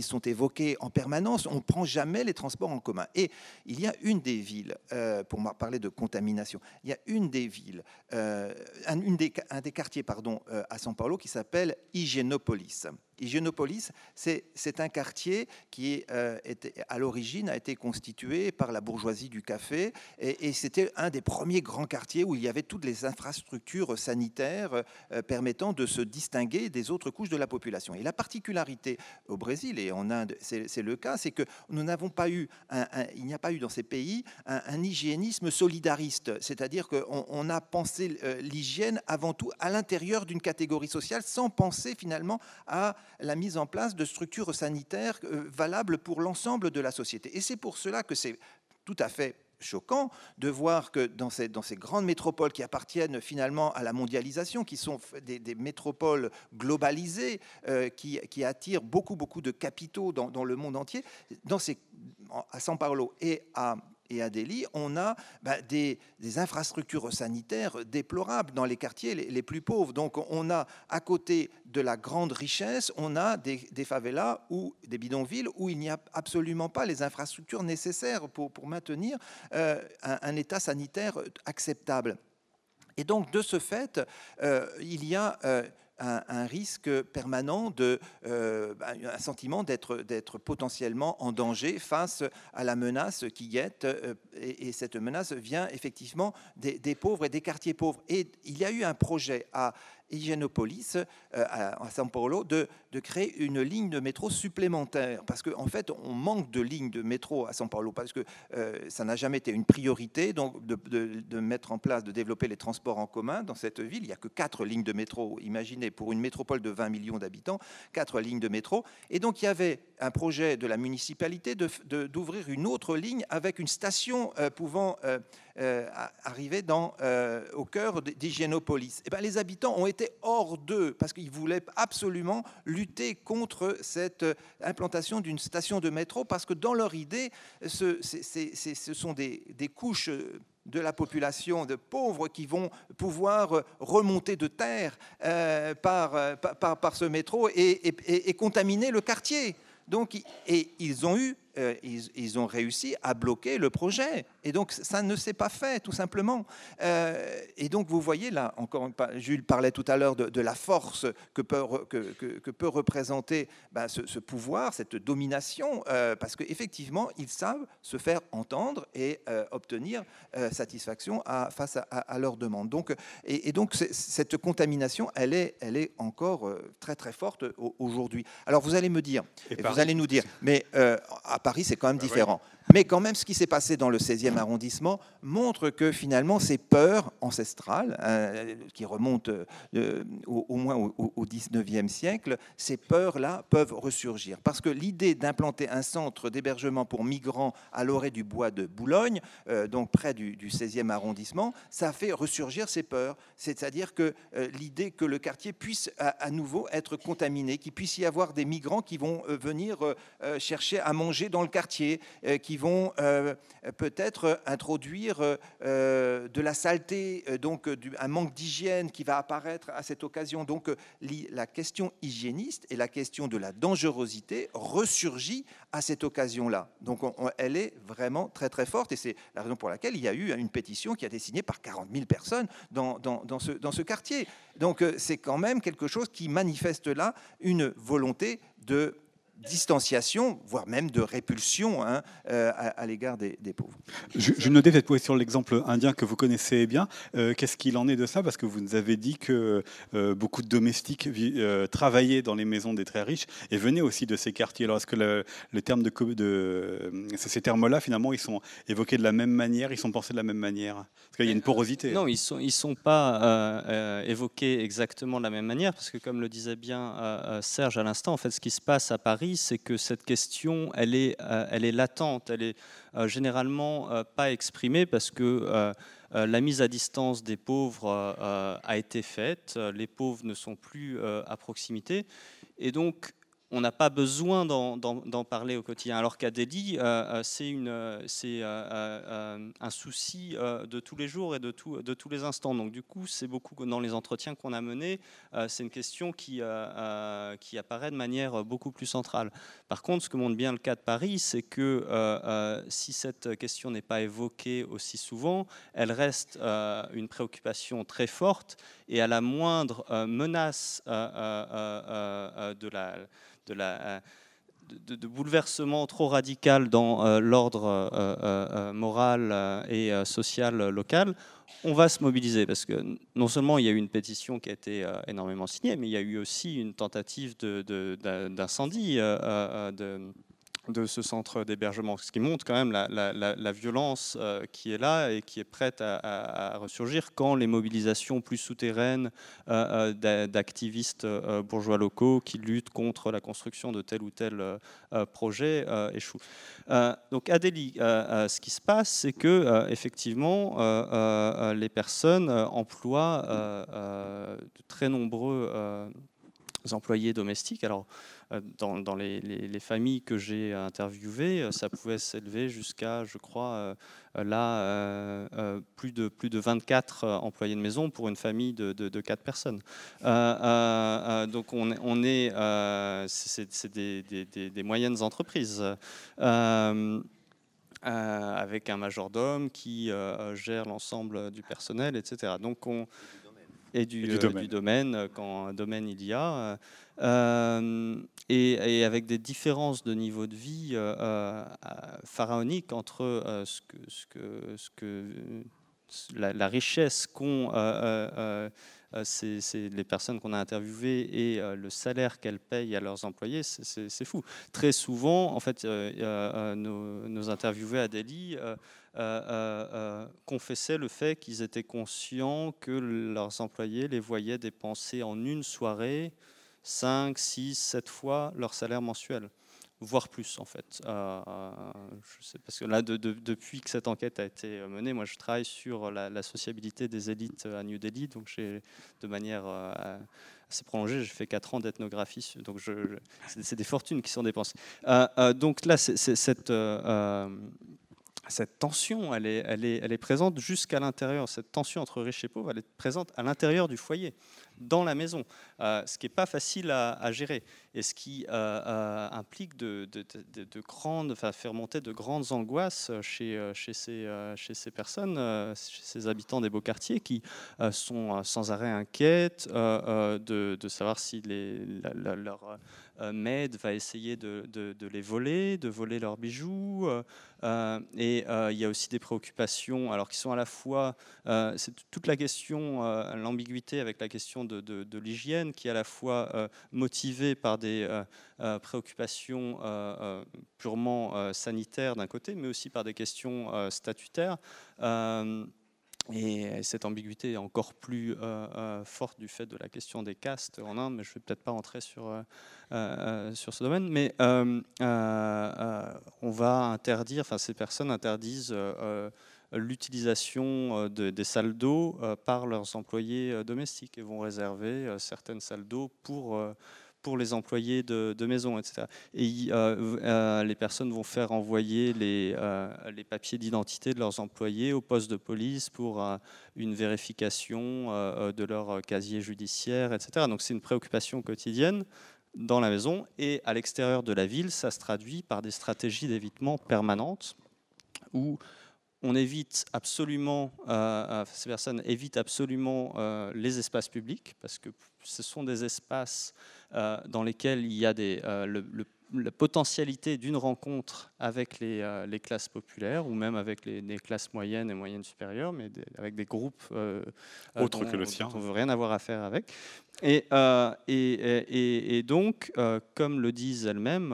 sont évoquées en permanence, on ne prend jamais les transports en commun. Et il y a une des villes, pour parler de contamination, il y a une des villes, un des quartiers, pardon, à São Paulo qui s'appelle Higienópolis. Higienópolis, c'est un quartier qui, à l'origine, a été constitué par la bourgeoisie du café, et c'était un des premiers grands quartiers où il y avait toutes les infrastructures sanitaires permettant de se distinguer des autres couches de la population. Et la particularité au Brésil et en Inde, c'est le cas, c'est que nous n'avons pas eu, il n'y a pas eu dans ces pays un hygiénisme solidariste, c'est-à-dire qu'on a pensé l'hygiène avant tout à l'intérieur d'une catégorie sociale, sans penser finalement à la mise en place de structures sanitaires valables pour l'ensemble de la société. Et c'est pour cela que c'est tout à fait choquant de voir que dans ces grandes métropoles qui appartiennent finalement à la mondialisation, qui sont des métropoles globalisées, qui attirent beaucoup de capitaux dans le monde entier, à São Paulo et à Delhi, on a des infrastructures sanitaires déplorables dans les quartiers les plus pauvres. Donc on a, à côté de la grande richesse, on a des favelas ou des bidonvilles où il n'y a absolument pas les infrastructures nécessaires pour maintenir un état sanitaire acceptable. Et donc, de ce fait, il y a un risque permanent, un sentiment d'être potentiellement en danger face à la menace qui guette, et cette menace vient effectivement des pauvres et des quartiers pauvres. Et il y a eu un projet à Higienópolis, à São Paulo, de créer une ligne de métro supplémentaire, parce qu'en fait on manque de lignes de métro à São Paulo, parce que ça n'a jamais été une priorité donc de mettre en place, de développer les transports en commun dans cette ville. Il n'y a que 4 lignes de métro, imaginez, pour une métropole de 20 millions d'habitants, 4 lignes de métro. Et donc il y avait un projet de la municipalité d'ouvrir une autre ligne avec une station pouvant arriver au cœur d'Higienópolis. Et bien, les habitants ont été hors d'eux parce qu'ils voulaient absolument lutter contre cette implantation d'une station de métro, parce que dans leur idée, ce sont des couches de la population de pauvres qui vont pouvoir remonter de terre par ce métro et contaminer le quartier. Donc, ils ont réussi à bloquer le projet. Et donc, ça ne s'est pas fait, tout simplement. Et donc, vous voyez, là, encore une fois, Jules parlait tout à l'heure de la force que peut représenter ce pouvoir, cette domination, parce qu'effectivement, ils savent se faire entendre et obtenir satisfaction face à leurs demandes. Donc, donc cette contamination, elle est encore très, très forte aujourd'hui. Alors, vous allez me dire, et vous allez nous dire, mais à Paris, c'est quand même différent. Ouais. Mais quand même, ce qui s'est passé dans le 16e arrondissement montre que finalement, ces peurs ancestrales, qui remontent au moins au 19e siècle, ces peurs-là peuvent ressurgir. Parce que l'idée d'implanter un centre d'hébergement pour migrants à l'orée du bois de Boulogne, donc près du 16e arrondissement, ça fait ressurgir ces peurs. C'est-à-dire que l'idée que le quartier puisse à nouveau être contaminé, qu'il puisse y avoir des migrants qui vont venir chercher à manger dans le quartier, qui vont peut-être introduire de la saleté, donc un manque d'hygiène qui va apparaître à cette occasion. Donc la question hygiéniste et la question de la dangerosité ressurgit à cette occasion-là. Donc elle est vraiment très très forte, et c'est la raison pour laquelle il y a eu une pétition qui a été signée par 40 000 personnes dans ce quartier. Donc c'est quand même quelque chose qui manifeste là une volonté de distanciation, voire même de répulsion à l'égard des pauvres. Je notais peut-être sur l'exemple indien que vous connaissez bien, qu'est-ce qu'il en est de ça? Parce que vous nous avez dit que beaucoup de domestiques travaillaient dans les maisons des très riches et venaient aussi de ces quartiers. Alors est-ce que le terme ces termes-là, finalement, ils sont évoqués de la même manière, ils sont pensés de la même manière? Parce qu'il y a une porosité. Non, ils sont pas évoqués exactement de la même manière, parce que comme le disait bien Serge à l'instant, en fait, ce qui se passe à Paris, c'est que cette question, elle est latente, elle est généralement pas exprimée parce que la mise à distance des pauvres a été faite, les pauvres ne sont plus à proximité, et donc on n'a pas besoin d'en parler au quotidien. Alors qu'à Delhi, c'est un souci de tous les jours et de tous les instants. Donc du coup, c'est beaucoup dans les entretiens qu'on a menés, c'est une question qui apparaît de manière beaucoup plus centrale. Par contre, ce que montre bien le cas de Paris, c'est que si cette question n'est pas évoquée aussi souvent, elle reste une préoccupation très forte, et à la moindre menace de bouleversement trop radical dans l'ordre moral et social local, on va se mobiliser, parce que non seulement il y a eu une pétition qui a été énormément signée, mais il y a eu aussi une tentative d'incendie de ce centre d'hébergement, ce qui montre quand même la violence qui est là et qui est prête à ressurgir quand les mobilisations plus souterraines d'activistes bourgeois locaux qui luttent contre la construction de tel ou tel projet échouent. Donc à Delhi, ce qui se passe, c'est que effectivement les personnes emploient de très nombreux employés domestiques. Alors dans les familles que j'ai interviewées, ça pouvait s'élever jusqu'à, je crois, plus de 24 employés de maison pour une famille de 4 personnes. Donc c'est des moyennes entreprises. Avec un majordome qui gère l'ensemble du personnel, etc. Donc du domaine, quand un domaine il y a, et avec des différences de niveau de vie pharaoniques entre la richesse qu'ont les personnes qu'on a interviewées et le salaire qu'elles payent à leurs employés, c'est fou. Très souvent, en fait, nos interviewés à Delhi confessaient le fait qu'ils étaient conscients que leurs employés les voyaient dépenser en une soirée 5, 6, 7 fois leur salaire mensuel, voire plus en fait. Je sais, parce que là, depuis que cette enquête a été menée, moi je travaille sur la sociabilité des élites à New Delhi, donc de manière assez prolongée, j'ai fait 4 ans d'ethnographie, donc c'est des fortunes qui sont dépensées. Donc là, cette tension, elle est présente jusqu'à l'intérieur. Cette tension entre riches et pauvres, elle est présente à l'intérieur du foyer, dans la maison, ce qui n'est pas facile à gérer et ce qui implique faire monter de grandes angoisses chez ces personnes, chez ces habitants des beaux quartiers qui sont sans arrêt inquiètes de savoir si leur maid va essayer de les voler, de voler leurs bijoux. Et il y a aussi des préoccupations, alors qui sont à la fois, c'est toute la question, l'ambiguïté avec la question de l'hygiène, qui est à la fois motivée par des préoccupations purement sanitaires d'un côté, mais aussi par des questions statutaires. Et cette ambiguïté est encore plus forte du fait de la question des castes en Inde, mais je ne vais peut-être pas rentrer sur ce domaine. Mais on va interdire, enfin ces personnes interdisent l'utilisation des salles d'eau par leurs employés domestiques et vont réserver certaines salles d'eau pour les employés de maison, etc. Et les personnes vont faire envoyer les papiers d'identité de leurs employés au poste de police pour une vérification de leur casier judiciaire, etc. Donc c'est une préoccupation quotidienne dans la maison, et à l'extérieur de la ville, ça se traduit par des stratégies d'évitement permanentes où on évite absolument, ces personnes évitent absolument les espaces publics, parce que ce sont des espaces dans lesquels il y a la potentialité d'une rencontre avec les classes populaires, ou même avec les classes moyennes et moyennes supérieures, mais avec des groupes autres que le sien, dont on ne veut rien avoir à faire avec. Et donc, comme le disent elles-mêmes,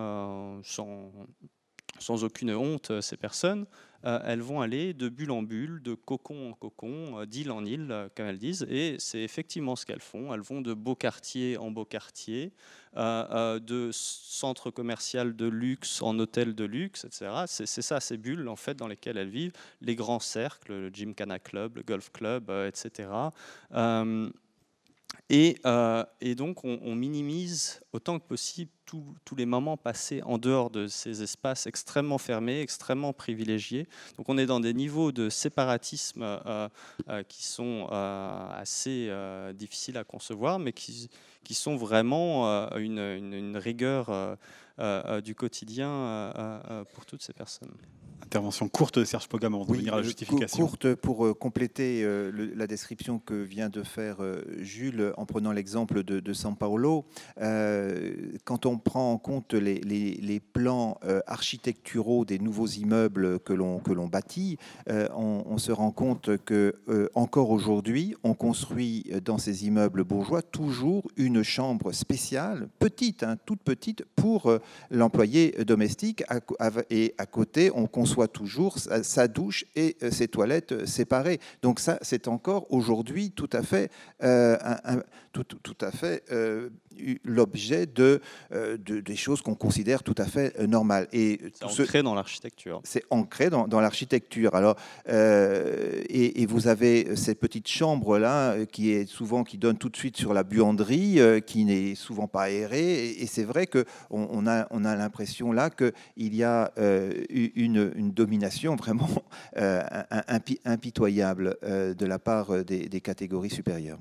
sans aucune honte, ces personnes, elles vont aller de bulle en bulle, de cocon en cocon, d'île en île, comme elles disent, et c'est effectivement ce qu'elles font. Elles vont de beau quartier en beau quartier, de centre commercial de luxe en hôtel de luxe, etc. C'est ça, ces bulles en fait, dans lesquelles elles vivent, les grands cercles, le Gymkhana Club, le Golf Club, etc. Et donc on minimise autant que possible tous les moments passés en dehors de ces espaces extrêmement fermés, extrêmement privilégiés. Donc on est dans des niveaux de séparatisme qui sont assez difficiles à concevoir, mais qui sont vraiment une rigueur du quotidien pour toutes ces personnes. Intervention courte de Serge Paugam avant de revenir à la justification. Courte pour compléter la description que vient de faire Jules en prenant l'exemple de São Paulo. Quand on prend en compte les plans architecturaux des nouveaux immeubles que l'on bâtit, on se rend compte que encore aujourd'hui, on construit dans ces immeubles bourgeois toujours une chambre spéciale, petite, hein, toute petite, pour l'employé domestique, et à côté, on construit soit toujours sa douche et ses toilettes séparées. Donc ça, c'est encore aujourd'hui tout à fait, l'objet des choses qu'on considère tout à fait normales. C'est ancré dans l'architecture. C'est ancré dans l'architecture. Alors, et vous avez cette petite chambre là qui donne tout de suite sur la buanderie, qui n'est souvent pas aérée. Et c'est vrai que on a l'impression là que il y a une domination vraiment impitoyable de la part des catégories supérieures.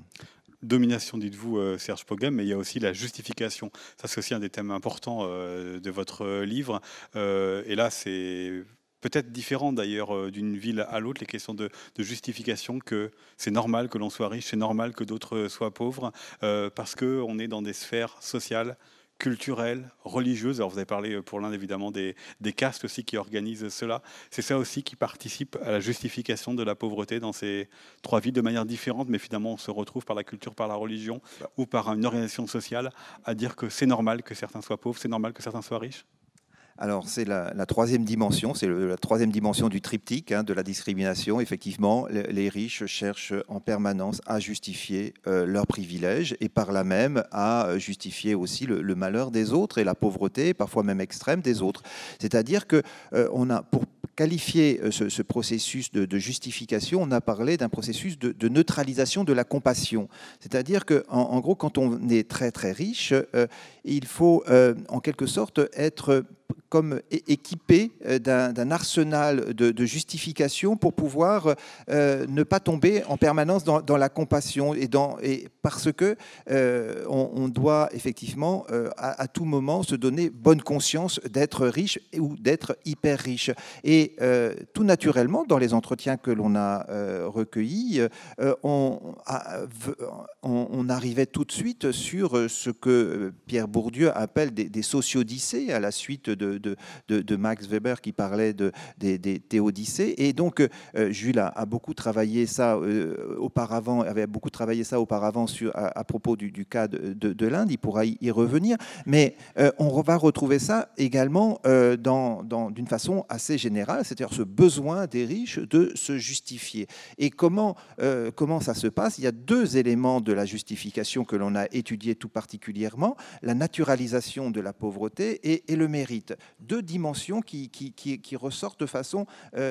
Domination, dites-vous, Serge Paugam, mais il y a aussi la justification. Ça, c'est aussi un des thèmes importants de votre livre. Et là, c'est peut-être différent d'ailleurs d'une ville à l'autre, les questions de justification, que c'est normal que l'on soit riche, c'est normal que d'autres soient pauvres, parce qu'on est dans des sphères sociales, culturelles, religieuses. Alors vous avez parlé pour l'Inde évidemment des castes aussi qui organisent cela. C'est ça aussi qui participe à la justification de la pauvreté dans ces trois villes de manière différente, mais finalement on se retrouve par la culture, par la religion ou par une organisation sociale à dire que c'est normal que certains soient pauvres, c'est normal que certains soient riches. Alors, c'est la troisième dimension, c'est la troisième dimension du triptyque de la discrimination. Effectivement, les riches cherchent en permanence à justifier leurs privilèges et par là même à justifier aussi le malheur des autres et la pauvreté, parfois même extrême, des autres. C'est-à-dire que on a, pour qualifier ce processus de justification, on a parlé d'un processus de neutralisation de la compassion. C'est-à-dire qu'en gros, quand on est très très riche, il faut en quelque sorte être comme équipé d'un arsenal de justification pour pouvoir ne pas tomber en permanence dans la compassion, et parce que on doit effectivement à tout moment se donner bonne conscience d'être riche ou d'être hyper riche. Et tout naturellement, dans les entretiens que l'on a recueillis, on arrivait tout de suite sur ce que Pierre Bourdieu appelle des sociodyssées à la suite de Max Weber qui parlait des théodicées. Et donc, Jules a beaucoup travaillé ça auparavant, sur, à propos du cas de l'Inde. Il pourra y revenir. Mais on va retrouver ça également d'une façon assez générale, c'est-à-dire ce besoin des riches de se justifier. Et comment ça se passe? Il y a deux éléments de la justification que l'on a étudié tout particulièrement, la naturalisation de la pauvreté et le mérite. Deux dimensions qui ressortent de façon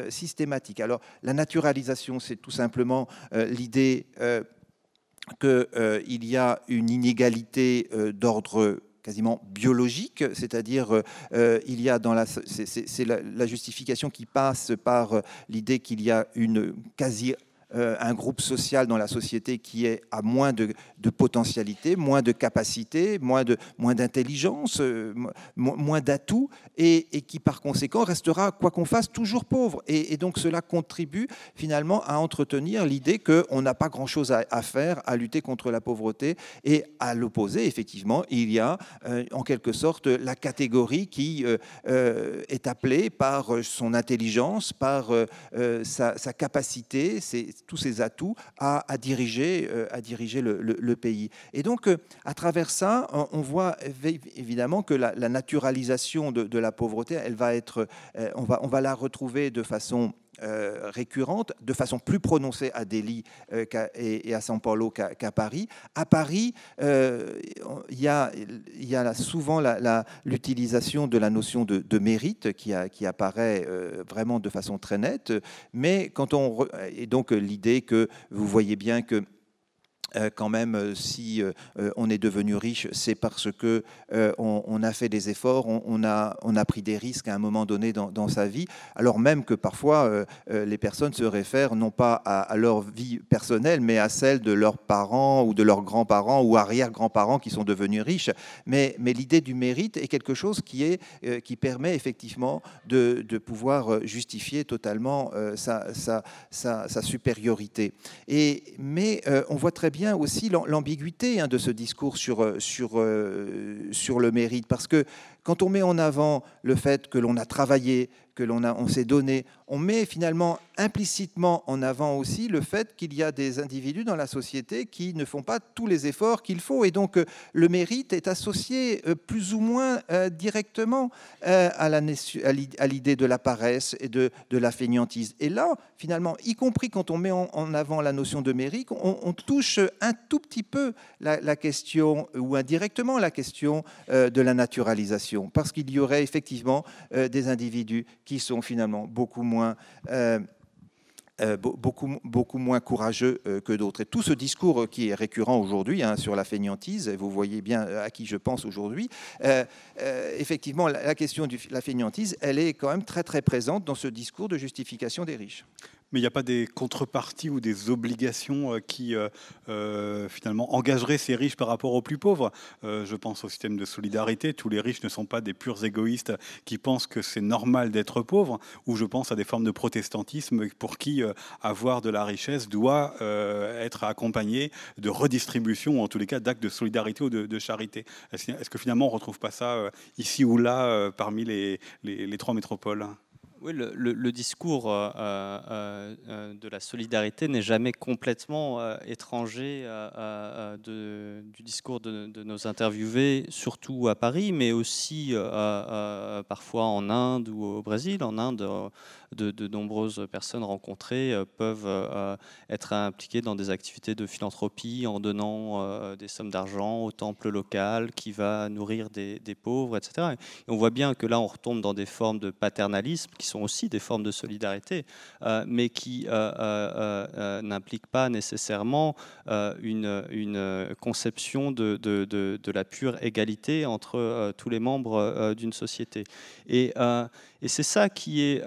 systématique. Alors, la naturalisation, c'est tout simplement l'idée qu'il y a une inégalité d'ordre quasiment biologique, c'est-à-dire il y a dans la justification qui passe par l'idée qu'il y a une quasi un groupe social dans la société qui est à moins de potentialité, moins de capacité, moins d'intelligence, moins d'atouts, et qui par conséquent restera, quoi qu'on fasse, toujours pauvre. Et donc cela contribue finalement à entretenir l'idée qu'on n'a pas grand-chose à faire, à lutter contre la pauvreté. Et à l'opposé, effectivement, il y a en quelque sorte la catégorie qui est appelée par son intelligence, par sa capacité, tous ces atouts à diriger le pays. Et donc, à travers ça, on voit évidemment que la naturalisation de la pauvreté, elle va être, on va la retrouver de façon récurrente, de façon plus prononcée à Delhi et à São Paulo qu'à Paris. À Paris, il y a souvent l'utilisation de la notion de mérite qui apparaît vraiment de façon très nette. Mais et donc l'idée que vous voyez bien que quand même, si on est devenu riche, c'est parce que on a fait des efforts, on a pris des risques à un moment donné dans sa vie, alors même que parfois les personnes se réfèrent non pas à leur vie personnelle, mais à celle de leurs parents ou de leurs grands-parents ou arrière-grands-parents qui sont devenus riches. Mais l'idée du mérite est quelque chose qui permet effectivement de pouvoir justifier totalement sa supériorité. Mais on voit très bien aussi l'ambiguïté de ce discours sur le mérite, parce que quand on met en avant le fait que l'on a travaillé, que on s'est donné, on met finalement implicitement en avant aussi le fait qu'il y a des individus dans la société qui ne font pas tous les efforts qu'il faut. Et donc le mérite est associé plus ou moins directement à l'idée de la paresse et de la fainéantise. Et là, finalement, y compris quand on met en avant la notion de mérite, on touche un tout petit peu la question, ou indirectement la question de la naturalisation, parce qu'il y aurait effectivement des individus qui sont finalement beaucoup moins courageux que d'autres. Et tout ce discours qui est récurrent aujourd'hui sur la fainéantise, vous voyez bien à qui je pense aujourd'hui, effectivement, la question de la fainéantise, elle est quand même très, très présente dans ce discours de justification des riches. Mais il n'y a pas des contreparties ou des obligations qui, finalement, engageraient ces riches par rapport aux plus pauvres. Je pense au système de solidarité. Tous les riches ne sont pas des purs égoïstes qui pensent que c'est normal d'être pauvre. Ou je pense à des formes de protestantisme pour qui avoir de la richesse doit être accompagné de redistribution, ou en tous les cas d'actes de solidarité ou de charité. Est-ce que finalement on ne retrouve pas ça ici ou là parmi les trois métropoles? Oui, le discours de la solidarité n'est jamais complètement étranger du discours de nos interviewés, surtout à Paris, mais aussi parfois en Inde ou au Brésil. En Inde, de nombreuses personnes rencontrées peuvent être impliquées dans des activités de philanthropie en donnant des sommes d'argent au temple local qui va nourrir des pauvres, etc. Et on voit bien que là, on retombe dans des formes de paternalisme qui sont aussi des formes de solidarité, mais qui n'impliquent pas nécessairement une conception de la pure égalité entre tous les membres d'une société. Et c'est ça qui est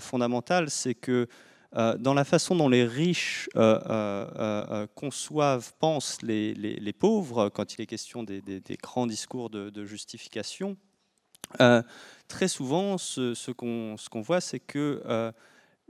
fondamental, c'est que dans la façon dont les riches conçoivent, pensent les pauvres, quand il est question des grands discours de justification, très souvent, ce qu'on voit, c'est que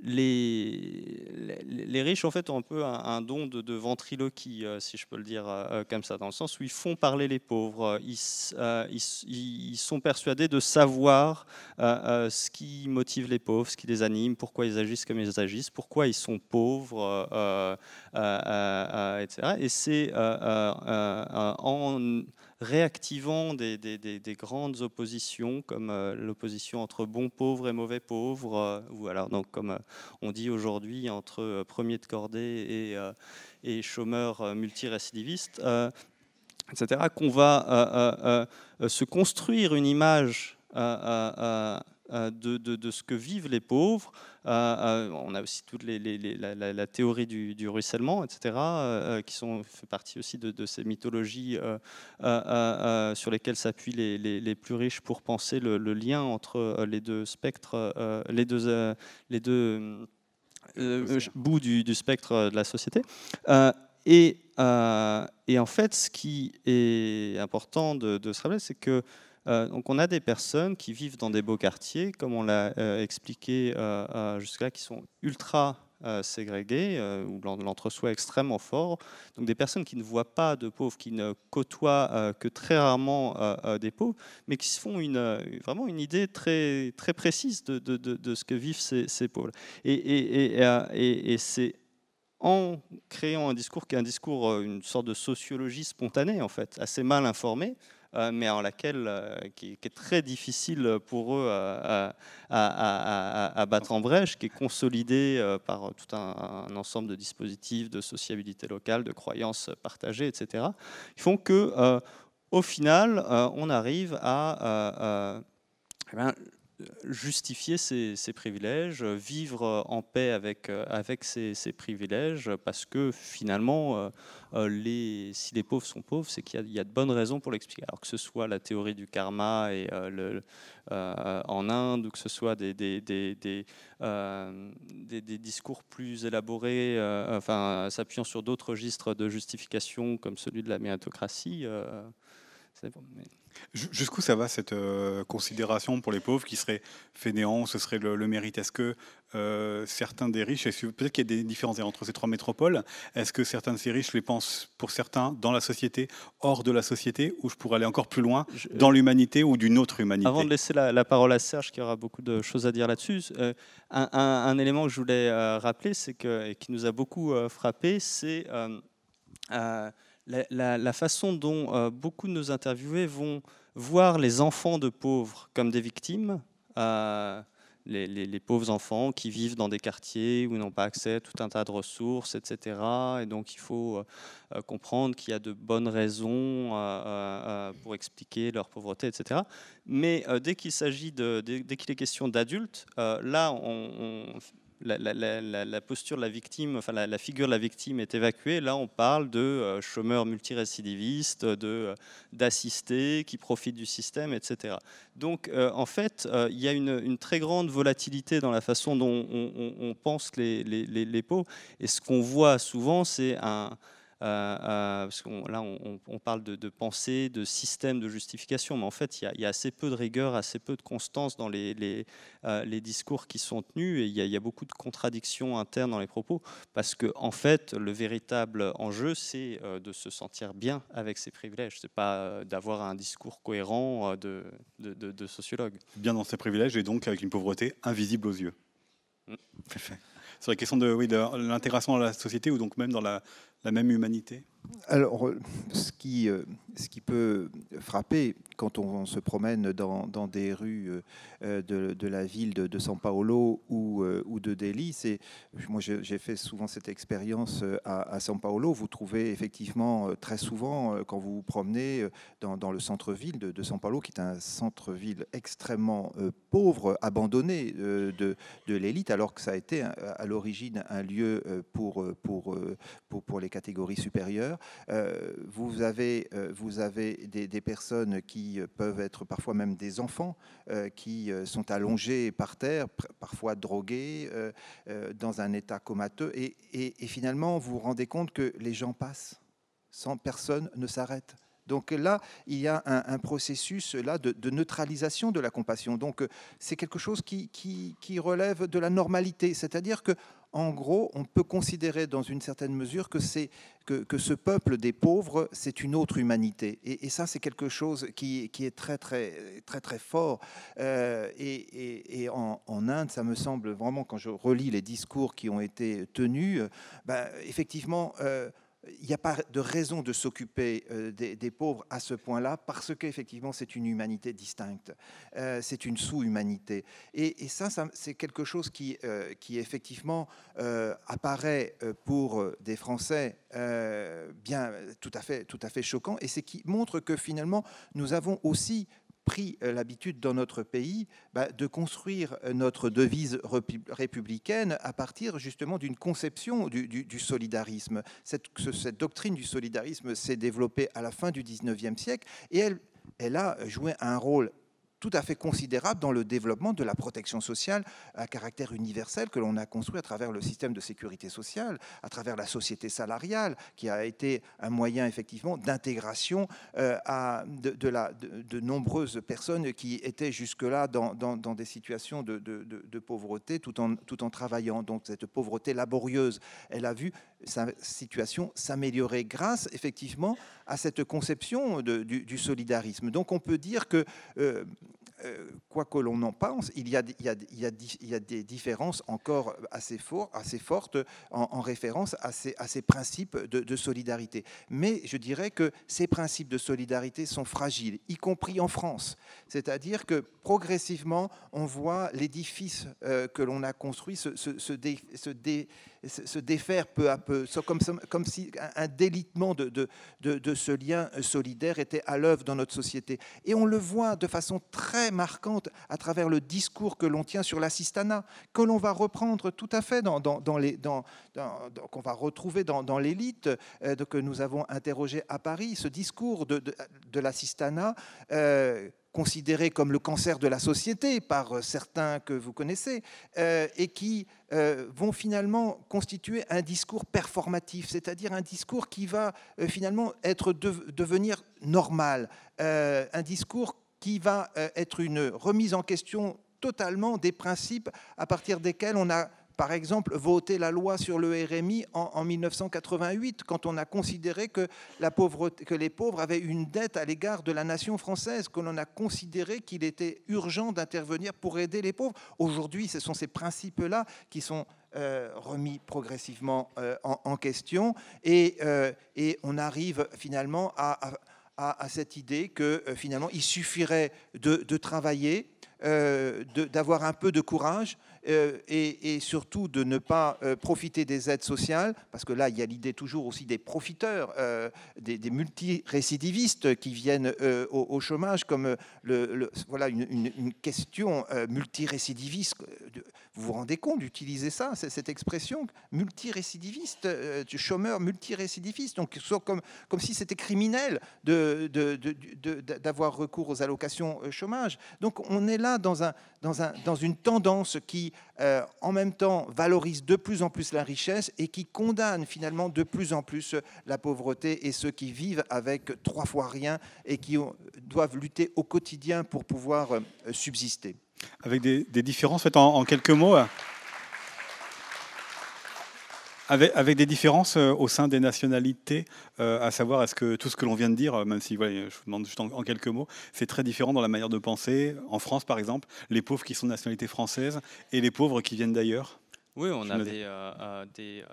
Les riches, en fait, ont un peu un don de ventriloquie, si je peux le dire comme ça, dans le sens où ils font parler les pauvres. Ils sont persuadés de savoir ce qui motive les pauvres, ce qui les anime, pourquoi ils agissent comme ils agissent, pourquoi ils sont pauvres, etc. Et c'est en réactivant des grandes oppositions, comme l'opposition entre bons pauvres et mauvais pauvres, ou alors donc, comme on dit aujourd'hui, entre premiers de cordée et chômeurs multirécidivistes, etc., qu'on va se construire une image de ce que vivent les pauvres. On a aussi toute la théorie du ruissellement, etc., qui fait partie aussi de ces mythologies sur lesquelles s'appuient les plus riches pour penser le lien entre les deux spectres, bouts du spectre de la société. Et en fait, ce qui est important de se rappeler, c'est que donc on a des personnes qui vivent dans des beaux quartiers, comme on l'a expliqué jusque-là, qui sont ultra ségrégées, où l'entre-soi est extrêmement fort. Donc des personnes qui ne voient pas de pauvres, qui ne côtoient que très rarement des pauvres, mais qui se font vraiment une idée très, très précise de ce que vivent ces pauvres. Et c'est en créant un discours qui est une sorte de sociologie spontanée, en fait, assez mal informée, mais en laquelle qui est très difficile pour eux à battre en brèche, qui est consolidée par tout un ensemble de dispositifs de sociabilité locale, de croyances partagées, etc., qui font que, au final, on arrive à justifier ces privilèges, vivre en paix avec ces privilèges, parce que finalement, si les pauvres sont pauvres, c'est qu'il y a de bonnes raisons pour l'expliquer. Alors que ce soit la théorie du karma en Inde, ou que ce soit des discours plus élaborés, enfin, s'appuyant sur d'autres registres de justification, comme celui de la méritocratie. Jusqu'où ça va cette considération pour les pauvres qui seraient fainéants, ce serait le mérite? Est-ce que certains des riches, peut-être qu'il y a des différences entre ces trois métropoles, est-ce que certains de ces riches les pensent, pour certains, dans la société, hors de la société, ou je pourrais aller encore plus loin, dans l'humanité ou d'une autre humanité? Avant de laisser la parole à Serge, qui aura beaucoup de choses à dire là-dessus, un élément que je voulais rappeler, et qui nous a beaucoup frappé, c'est la façon dont beaucoup de nos interviewés vont voir les enfants de pauvres comme des victimes, les pauvres enfants qui vivent dans des quartiers où ils n'ont pas accès à tout un tas de ressources, etc. Et donc il faut comprendre qu'il y a de bonnes raisons pour expliquer leur pauvreté, etc. Mais dès qu'il est question d'adultes, là la posture de la victime, enfin la figure de la victime est évacuée. Là, on parle de chômeurs multirécidivistes, d'assistés qui profitent du système, etc. Donc, en fait, il y a une très grande volatilité dans la façon dont on pense les pauvres. Et ce qu'on voit souvent, c'est parce que là, on parle de pensée, de système, de justification, mais en fait, il y a assez peu de rigueur, assez peu de constance dans les discours qui sont tenus, et il y a beaucoup de contradictions internes dans les propos, parce que, en fait, le véritable enjeu, c'est de se sentir bien avec ses privilèges, c'est pas d'avoir un discours cohérent de sociologue. Bien dans ses privilèges, et donc avec une pauvreté invisible aux yeux. Sur la question de l'intégration dans la société, ou donc même dans la même humanité. Alors, ce qui peut frapper quand on se promène dans des rues de la ville de São Paulo ou de Delhi, moi j'ai fait souvent cette expérience à São Paulo. Vous trouvez effectivement très souvent, quand vous vous promenez dans le centre-ville de São Paulo, qui est un centre-ville extrêmement pauvre, abandonné de l'élite, alors que ça a été à l'origine un lieu pour les catégories supérieures. Vous avez des personnes qui peuvent être parfois même des enfants qui sont allongés par terre, parfois drogués, dans un état comateux. Et finalement, vous vous rendez compte que les gens passent sans personne ne s'arrête. Donc là, il y a un processus là, de neutralisation de la compassion. Donc c'est quelque chose qui relève de la normalité. C'est-à-dire que, en gros, on peut considérer dans une certaine mesure que ce peuple des pauvres, c'est une autre humanité. Et ça, c'est quelque chose qui est très fort. Et en Inde, ça me semble vraiment, quand je relis les discours qui ont été tenus, ben, effectivement... il n'y a pas de raison de s'occuper des pauvres à ce point-là, parce qu'effectivement, c'est une humanité distincte. C'est une sous-humanité. Et ça c'est quelque chose qui effectivement, apparaît pour des Français bien tout à fait choquant. Et c'est qui montre que finalement, nous avons aussi pris l'habitude dans notre pays de construire notre devise républicaine à partir justement d'une conception du solidarisme. Cette doctrine du solidarisme s'est développée à la fin du 19e siècle et elle a joué un rôle tout à fait considérable dans le développement de la protection sociale à caractère universel que l'on a construit à travers le système de sécurité sociale, à travers la société salariale, qui a été un moyen effectivement d'intégration de nombreuses personnes qui étaient jusque-là dans des situations de pauvreté tout en travaillant. Donc cette pauvreté laborieuse, elle a vu sa situation s'améliorer grâce effectivement à cette conception du solidarisme. Donc on peut dire que... quoi que l'on en pense, il y a des différences encore assez fortes en référence à ces principes de solidarité. Mais je dirais que ces principes de solidarité sont fragiles, y compris en France. C'est-à-dire que progressivement, on voit l'édifice que l'on a construit se défaire peu à peu, comme si un délitement de ce lien solidaire était à l'œuvre dans notre société. Et on le voit de façon très marquante à travers le discours que l'on tient sur l'assistanat, que l'on va reprendre tout à fait qu'on va retrouver dans l'élite que nous avons interrogé à Paris, ce discours de l'assistanat considéré comme le cancer de la société par certains que vous connaissez, et qui vont finalement constituer un discours performatif, c'est-à-dire un discours qui va finalement devenir normal, un discours qui va être une remise en question totalement des principes à partir desquels on a, par exemple, voté la loi sur le RMI en 1988, quand on a considéré que les pauvres avaient une dette à l'égard de la nation française, que l'on a considéré qu'il était urgent d'intervenir pour aider les pauvres. Aujourd'hui, ce sont ces principes-là qui sont remis progressivement en question et on arrive finalement à cette idée que finalement il suffirait de travailler, d'avoir un peu de courage et surtout de ne pas profiter des aides sociales, parce que là il y a l'idée toujours aussi des profiteurs, des multirécidivistes qui viennent au chômage comme voilà une question multirécidiviste. Vous vous rendez compte d'utiliser ça, cette expression multirécidiviste, du chômeur multirécidiviste, donc comme si c'était criminel d'avoir recours aux allocations chômage. Donc on est là dans une tendance qui en même temps valorise de plus en plus la richesse et qui condamne finalement de plus en plus la pauvreté et ceux qui vivent avec trois fois rien et qui doivent lutter au quotidien pour pouvoir subsister. Avec des différences faites en quelques mots, avec des différences au sein des nationalités, à savoir est-ce que tout ce que l'on vient de dire, même si voilà, je vous demande juste en quelques mots, c'est très différent dans la manière de penser. En France, par exemple, les pauvres qui sont de nationalité française et les pauvres qui viennent d'ailleurs. Oui, on a des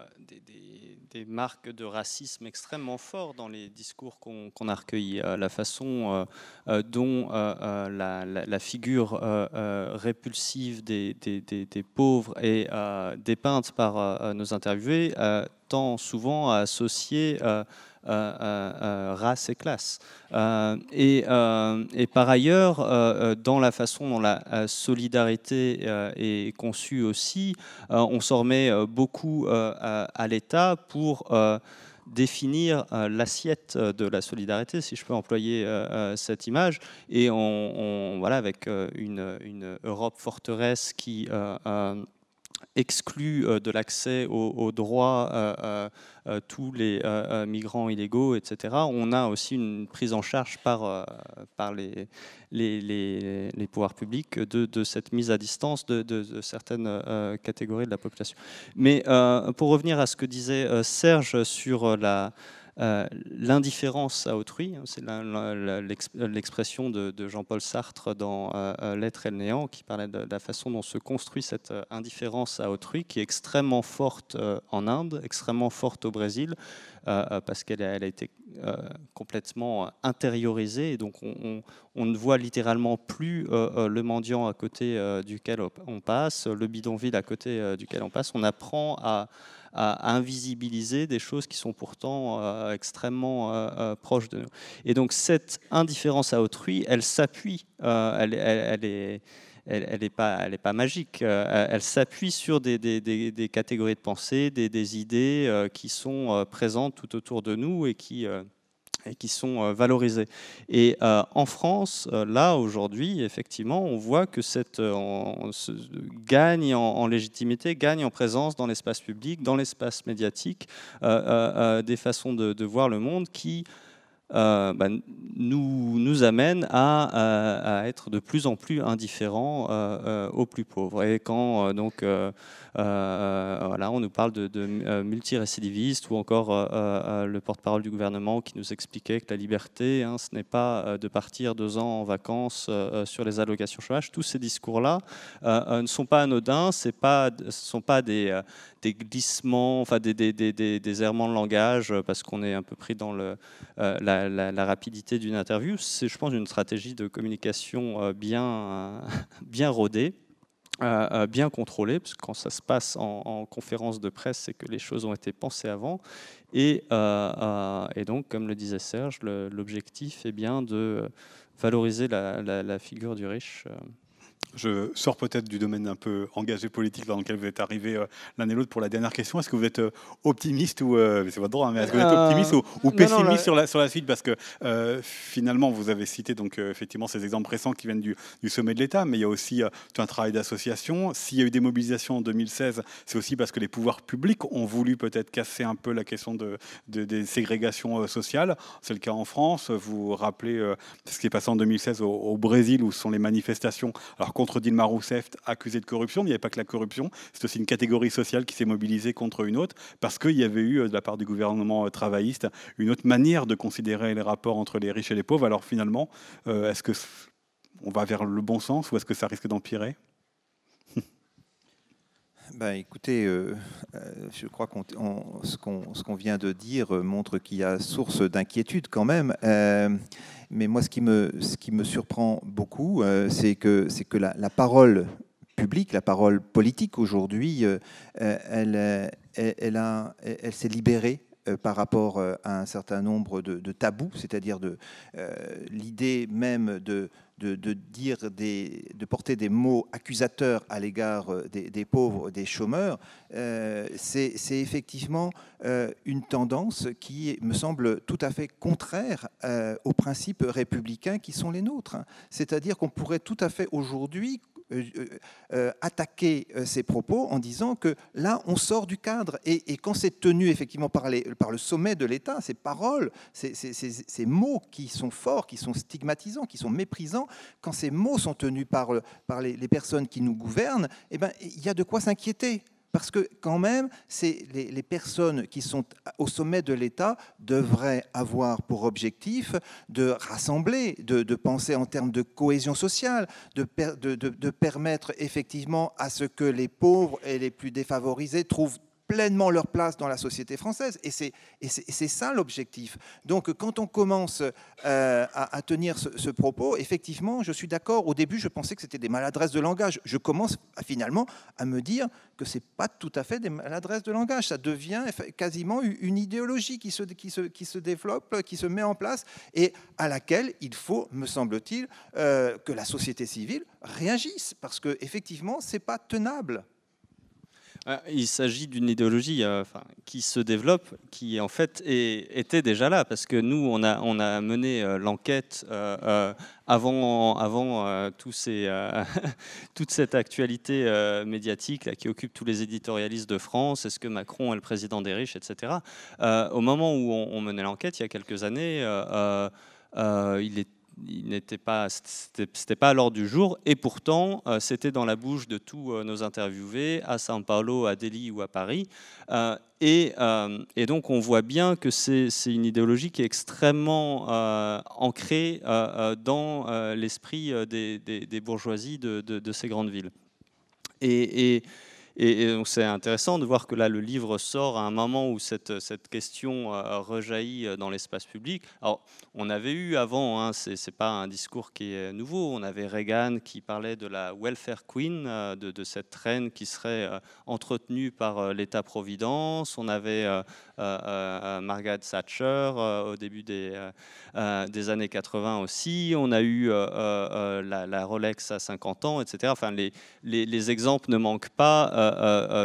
marques de racisme extrêmement fortes dans les discours qu'on a recueillis. La façon dont la figure répulsive des pauvres est dépeinte par nos interviewés tend souvent à associer race et classe. Et par ailleurs, dans la façon dont la solidarité est conçue aussi, on s'en remet beaucoup à l'État pour définir l'assiette de la solidarité, si je peux employer cette image, et voilà, avec une Europe forteresse qui exclut de l'accès aux droits tous les migrants illégaux, etc. On a aussi une prise en charge par les pouvoirs publics de cette mise à distance de certaines catégories de la population. Mais pour revenir à ce que disait Serge sur l'indifférence à autrui, c'est l'expression de Jean-Paul Sartre dans L'être et le néant, qui parlait de la façon dont se construit cette indifférence à autrui, qui est extrêmement forte en Inde, extrêmement forte au Brésil, parce qu'elle a été complètement intériorisée, et donc on ne voit littéralement plus le mendiant à côté duquel on passe, le bidonville à côté duquel on passe. On apprend à invisibiliser des choses qui sont pourtant extrêmement proches de nous. Et donc cette indifférence à autrui, elle s'appuie, elle n'est pas magique, elle s'appuie sur des catégories de pensée, des idées qui sont présentes tout autour de nous et qui sont valorisées. Et en France, là, aujourd'hui, effectivement, on voit que gagne en légitimité, gagne en présence dans l'espace public, dans l'espace médiatique, des façons de voir le monde qui nous amène à être de plus en plus indifférents aux plus pauvres. Et quand on nous parle de multirécidivistes, ou encore le porte-parole du gouvernement qui nous expliquait que la liberté, hein, ce n'est pas de partir 2 ans en vacances sur les allocations chômage, tous ces discours-là ne sont pas anodins, ne sont pas des glissements, enfin des errements de langage, parce qu'on est un peu pris dans la rapidité d'une interview. C'est, je pense, une stratégie de communication bien rodée, bien contrôlée, parce que quand ça se passe en conférence de presse, c'est que les choses ont été pensées avant. Et donc, comme le disait Serge, l'objectif est bien de valoriser la figure du riche. Je sors peut-être du domaine un peu engagé politique dans lequel vous êtes arrivés l'un et l'autre pour la dernière question. Est-ce que vous êtes optimiste ou c'est votre droit, hein, mais est-ce que vous êtes optimiste ou pessimiste sur la suite, parce que finalement vous avez cité donc effectivement ces exemples récents qui viennent du sommet de l'État, mais il y a aussi tout un travail d'association. S'il y a eu des mobilisations en 2016, c'est aussi parce que les pouvoirs publics ont voulu peut-être casser un peu la question des ségrégations sociales. C'est le cas en France. Vous rappelez ce qui est passé en 2016 au Brésil, où ce sont les manifestations. Alors, contre Dilma Rousseff, accusée de corruption, il n'y avait pas que la corruption, c'est aussi une catégorie sociale qui s'est mobilisée contre une autre, parce qu'il y avait eu, de la part du gouvernement travailliste, une autre manière de considérer les rapports entre les riches et les pauvres. Alors finalement, est-ce qu'on va vers le bon sens, ou est-ce que ça risque d'empirer ? Ben, écoutez, je crois que ce qu'on vient de dire montre qu'il y a source d'inquiétude quand même. Mais moi, ce qui me surprend beaucoup, c'est que la parole publique, la parole politique aujourd'hui, elle s'est libérée par rapport à un certain nombre de tabous, c'est-à-dire de l'idée même de porter des mots accusateurs à l'égard des pauvres, des chômeurs, c'est effectivement une tendance qui me semble tout à fait contraire aux principes républicains qui sont les nôtres. C'est-à-dire qu'on pourrait tout à fait aujourd'hui attaquer ces propos en disant que là, on sort du cadre. Et quand c'est tenu effectivement par le sommet de l'État, ces paroles, ces mots qui sont forts, qui sont stigmatisants, qui sont méprisants, quand ces mots sont tenus par les personnes qui nous gouvernent, eh ben, il y a de quoi s'inquiéter. Parce que quand même, les personnes qui sont au sommet de l'État devraient avoir pour objectif de rassembler, de penser en termes de cohésion sociale, de permettre effectivement à ce que les pauvres et les plus défavorisés trouvent pleinement leur place dans la société française. Et c'est ça l'objectif. Donc, quand on commence à tenir ce propos, effectivement, je suis d'accord. Au début, je pensais que c'était des maladresses de langage. Je commence finalement à me dire que ce n'est pas tout à fait des maladresses de langage. Ça devient quasiment une idéologie qui se développe, qui se met en place, et à laquelle il faut, me semble-t-il, que la société civile réagisse. Parce que, effectivement, ce n'est pas tenable. Il s'agit d'une idéologie qui se développe, qui en fait était déjà là, parce que nous, on a mené l'enquête avant toute cette actualité médiatique là, qui occupe tous les éditorialistes de France, est-ce que Macron est le président des riches, etc. Au moment où on menait l'enquête, il y a quelques années, il n'était pas, c'était pas à l'ordre du jour, et pourtant c'était dans la bouche de tous nos interviewés à São Paulo, à Delhi ou à Paris. Et donc on voit bien que c'est une idéologie qui est extrêmement ancrée dans l'esprit des bourgeoisies de ces grandes villes. Et donc c'est intéressant de voir que là, le livre sort à un moment où cette question rejaillit dans l'espace public. Alors, on avait eu avant, hein, c'est pas un discours qui est nouveau, on avait Reagan qui parlait de la welfare queen, de cette reine qui serait entretenue par l'État-providence. On avait Margaret Thatcher au début des années 80 aussi. On a eu la Rolex à 50 ans, etc. Enfin, les exemples ne manquent pas.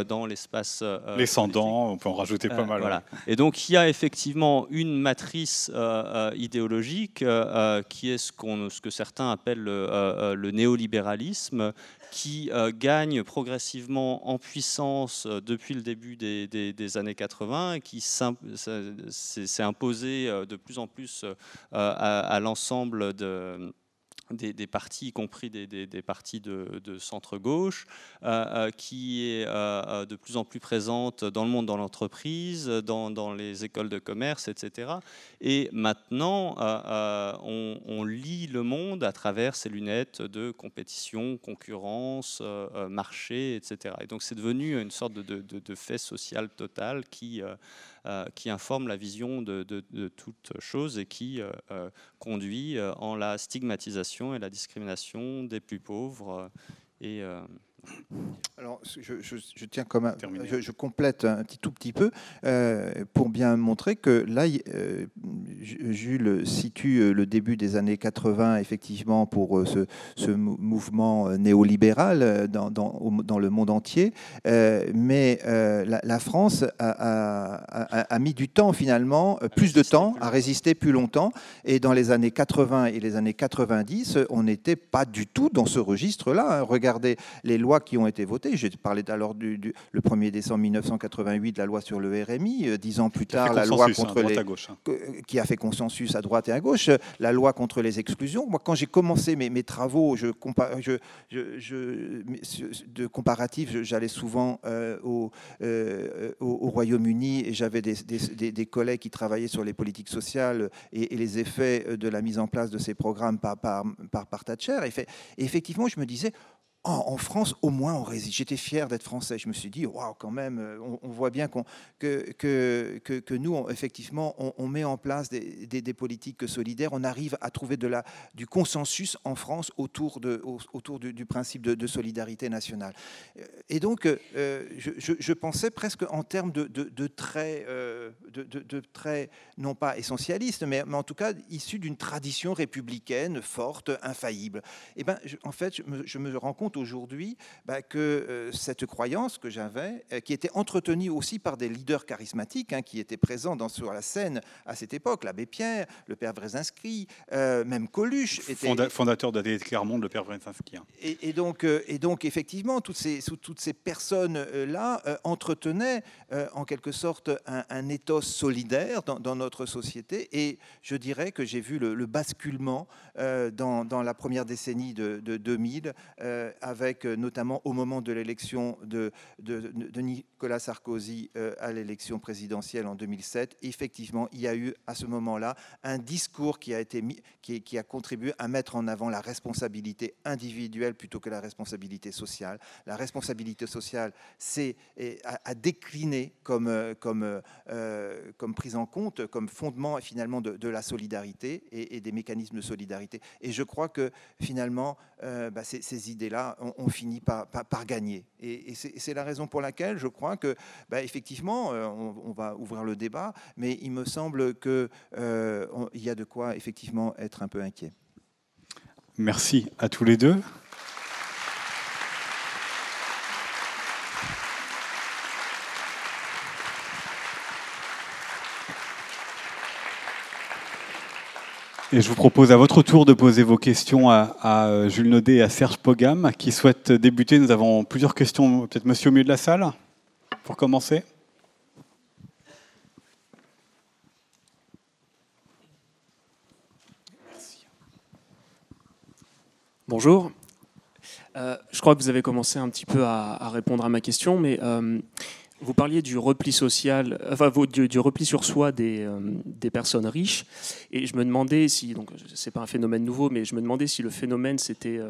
Dans l'espace... les sans-dents, on peut en rajouter pas mal. Voilà. Et donc il y a effectivement une matrice idéologique qui est ce que certains appellent le néolibéralisme, qui gagne progressivement en puissance depuis le début des années 80 et qui s'est imposé de plus en plus à l'ensemble des partis, y compris des partis de centre-gauche, qui est de plus en plus présente dans le monde, dans l'entreprise, dans les écoles de commerce, etc. Et maintenant, on lit le monde à travers ces lunettes de compétition, concurrence, marché, etc. Et donc c'est devenu une sorte de fait social total qui informe la vision de toute chose et qui conduit en la stigmatisation et la discrimination des plus pauvres. Alors, je tiens quand même, je complète un tout petit peu pour bien montrer que là, Jules situe le début des années 80 effectivement pour ce mouvement néolibéral dans le monde entier, mais la France a mis du temps finalement, plus de temps, à résister plus longtemps, et dans les années 80 et les années 90, on n'était pas du tout dans ce registre-là. Regardez les lois qui ont été votées. J'ai parlé alors le 1er décembre 1988 de la loi sur le RMI, 10 ans plus tard la loi contre les... qui a fait consensus à droite et à gauche, la loi contre les exclusions. Moi, quand j'ai commencé mes travaux de comparatif, j'allais souvent au Royaume-Uni et j'avais des collègues qui travaillaient sur les politiques sociales et les effets de la mise en place de ces programmes par Thatcher. Et effectivement, je me disais... Oh, en France, au moins, on résiste. J'étais fier d'être français. Je me suis dit, waouh, quand même, on voit bien que nous, effectivement, on met en place des politiques solidaires. On arrive à trouver du consensus en France autour du principe de solidarité nationale. Et donc, je pensais presque en termes de traits, non pas essentialistes, mais en tout cas issus d'une tradition républicaine forte, infaillible. Et ben, en fait, je me rends compte aujourd'hui que cette croyance que j'avais, qui était entretenue aussi par des leaders charismatiques qui étaient présents sur la scène à cette époque, l'abbé Pierre, le père Wresinski, même Coluche. Fondateur d'ATD Quart Monde, le père Wresinski. Et donc effectivement, toutes ces personnes-là entretenaient en quelque sorte un éthos solidaire dans notre société, et je dirais que j'ai vu le basculement dans la première décennie de 2000, avec notamment au moment de l'élection de Nicolas Sarkozy à l'élection présidentielle en 2007, effectivement, il y a eu à ce moment-là un discours qui a contribué à mettre en avant la responsabilité individuelle plutôt que la responsabilité sociale. La responsabilité sociale a décliné comme prise en compte, comme fondement finalement de la solidarité et des mécanismes de solidarité. Et je crois que finalement, ces idées-là on finit par gagner. Et c'est la raison pour laquelle je crois que, effectivement, on va ouvrir le débat, mais il me semble qu'il y a de quoi, effectivement, être un peu inquiet. Merci à tous les deux. Et je vous propose à votre tour de poser vos questions à Jules Naudet et à Serge Paugam, qui souhaitent débuter. Nous avons plusieurs questions. Peut-être monsieur au milieu de la salle, pour commencer. Merci. Bonjour. Je crois que vous avez commencé un petit peu à répondre à ma question, mais vous parliez du repli social, enfin du repli sur soi des personnes riches, et je me demandais si, donc c'est pas un phénomène nouveau, mais je me demandais si le phénomène s'était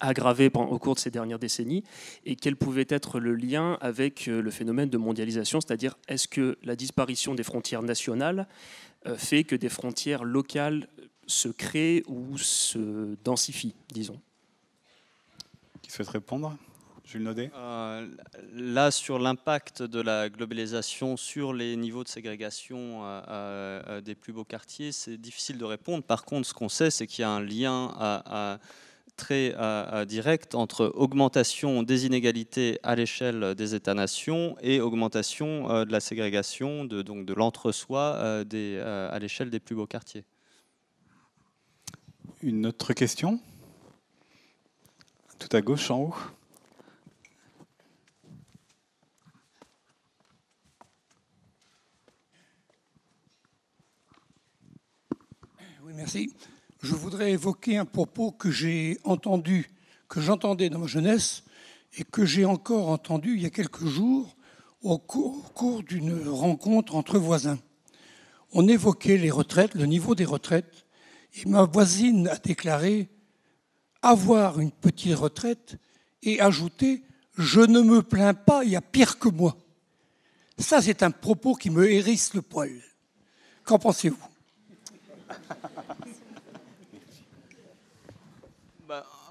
aggravé au cours de ces dernières décennies, et quel pouvait être le lien avec le phénomène de mondialisation, c'est-à-dire est-ce que la disparition des frontières nationales fait que des frontières locales se créent ou se densifient, disons? Qui souhaite répondre? Jules Naudet. Là, sur l'impact de la globalisation sur les niveaux de ségrégation des plus beaux quartiers, c'est difficile de répondre. Par contre, ce qu'on sait, c'est qu'il y a un lien très direct entre augmentation des inégalités à l'échelle des États-nations et augmentation de la ségrégation, donc de l'entre-soi à l'échelle des plus beaux quartiers. Une autre question? Tout à gauche, en haut. Oui, merci. Je voudrais évoquer un propos que j'ai entendu, que j'entendais dans ma jeunesse et que j'ai encore entendu il y a quelques jours au cours d'une rencontre entre voisins. On évoquait les retraites, le niveau des retraites, et ma voisine a déclaré: avoir une petite retraite, et ajouter « je ne me plains pas, il y a pire que moi ». Ça, c'est un propos qui me hérisse le poil. Qu'en pensez-vous?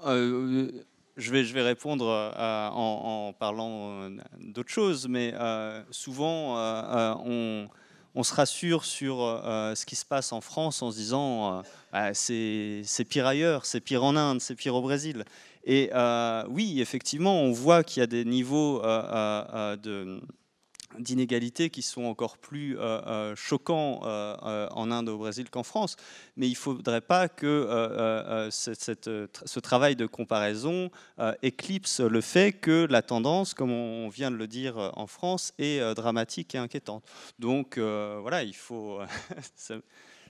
Je vais répondre en parlant d'autre chose, mais souvent, on se rassure sur ce qui se passe en France en se disant c'est pire ailleurs, c'est pire en Inde, c'est pire au Brésil. Et oui, effectivement, on voit qu'il y a des niveaux d'inégalités qui sont encore plus choquants en Inde, au Brésil qu'en France. Mais il ne faudrait pas que ce travail de comparaison éclipse le fait que la tendance, comme on vient de le dire en France, est dramatique et inquiétante. Donc voilà, il faut...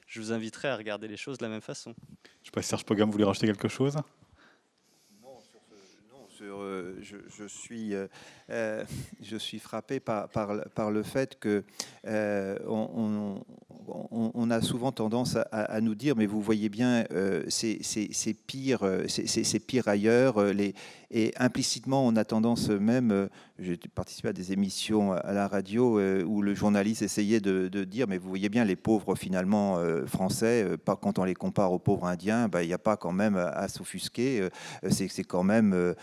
je vous inviterai à regarder les choses de la même façon. Je ne sais pas si Serge Paugam voulait rajouter quelque chose. Je suis frappé par le fait que on a souvent tendance à nous dire, mais vous voyez bien, c'est pire ailleurs. Et implicitement, on a tendance même, j'ai participé à des émissions à la radio où le journaliste essayait de dire, mais vous voyez bien, les pauvres finalement français, quand on les compare aux pauvres indiens, il n'y a pas quand même à s'offusquer, c'est quand même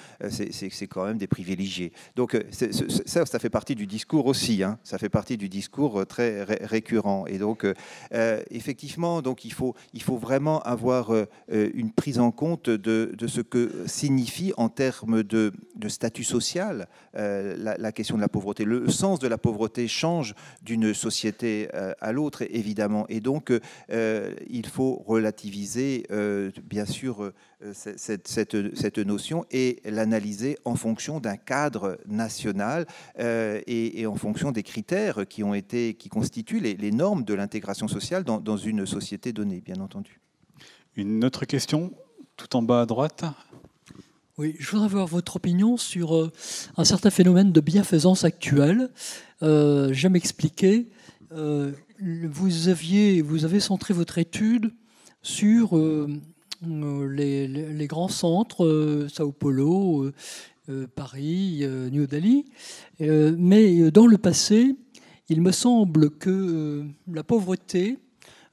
des privilégiés. Donc ça fait partie du discours aussi, hein, ça fait partie du discours très récurrent. Et donc effectivement, donc il faut vraiment avoir une prise en compte de ce que signifie en termes de statut social la question de la pauvreté. Le sens de la pauvreté change d'une société à l'autre, évidemment. Et donc il faut relativiser bien sûr cette notion et l'analyser en fonction d'un cadre national et en fonction des critères qui constituent les normes de l'intégration sociale dans une société donnée, bien entendu. Une autre question, tout en bas à droite. Oui, je voudrais avoir votre opinion sur un certain phénomène de bienfaisance actuelle, jamais expliqué. Vous avez centré votre étude sur les grands centres, Sao Paulo, Paris, New Delhi. Mais dans le passé, il me semble que la pauvreté...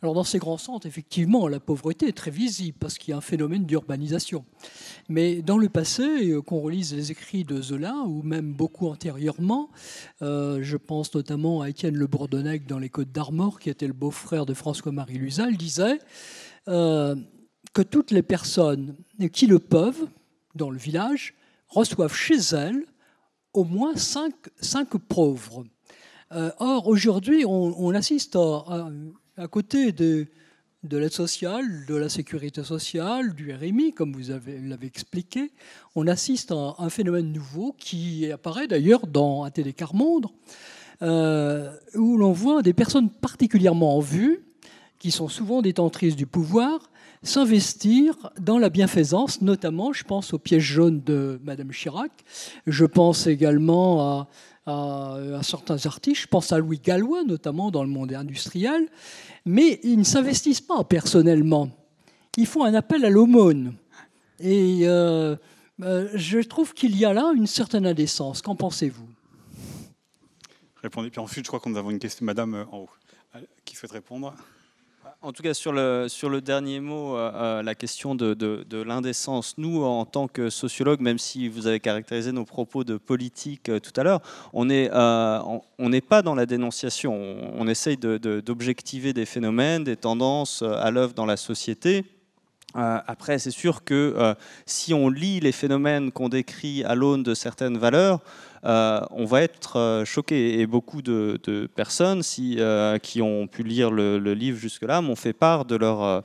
Alors dans ces grands centres, effectivement, la pauvreté est très visible parce qu'il y a un phénomène d'urbanisation. Mais dans le passé, qu'on relise les écrits de Zola, ou même beaucoup antérieurement, je pense notamment à Étienne Le Bourdonnec dans les Côtes d'Armor, qui était le beau-frère de François-Marie Lusal, disait que toutes les personnes qui le peuvent, dans le village, reçoivent chez elles au moins 5 pauvres. Or, aujourd'hui, on assiste à côté de, de l'aide sociale, de la sécurité sociale, du RMI, comme vous l'avez expliqué, on assiste à un phénomène nouveau qui apparaît d'ailleurs dans ATD Quart Monde, où l'on voit des personnes particulièrement en vue, qui sont souvent détentrices du pouvoir, s'investir dans la bienfaisance, notamment, je pense aux pièces jaunes de Madame Chirac, je pense également à certains artistes, je pense à Louis Gallois, notamment dans le monde industriel, mais ils ne s'investissent pas personnellement. Ils font un appel à l'aumône. Et je trouve qu'il y a là une certaine indécence. Qu'en pensez-vous? Répondez, puis ensuite, je crois qu'on a une question. Madame en haut, qui souhaite répondre? En tout cas, sur le dernier mot, la question de l'indécence. Nous, en tant que sociologues, même si vous avez caractérisé nos propos de politique tout à l'heure, on n'est pas dans la dénonciation. On essaye d'objectiver des phénomènes, des tendances à l'œuvre dans la société. Après, c'est sûr que si on lit les phénomènes qu'on décrit à l'aune de certaines valeurs, on va être choqué. Et beaucoup de personnes qui ont pu lire le livre jusque-là m'ont fait part de leur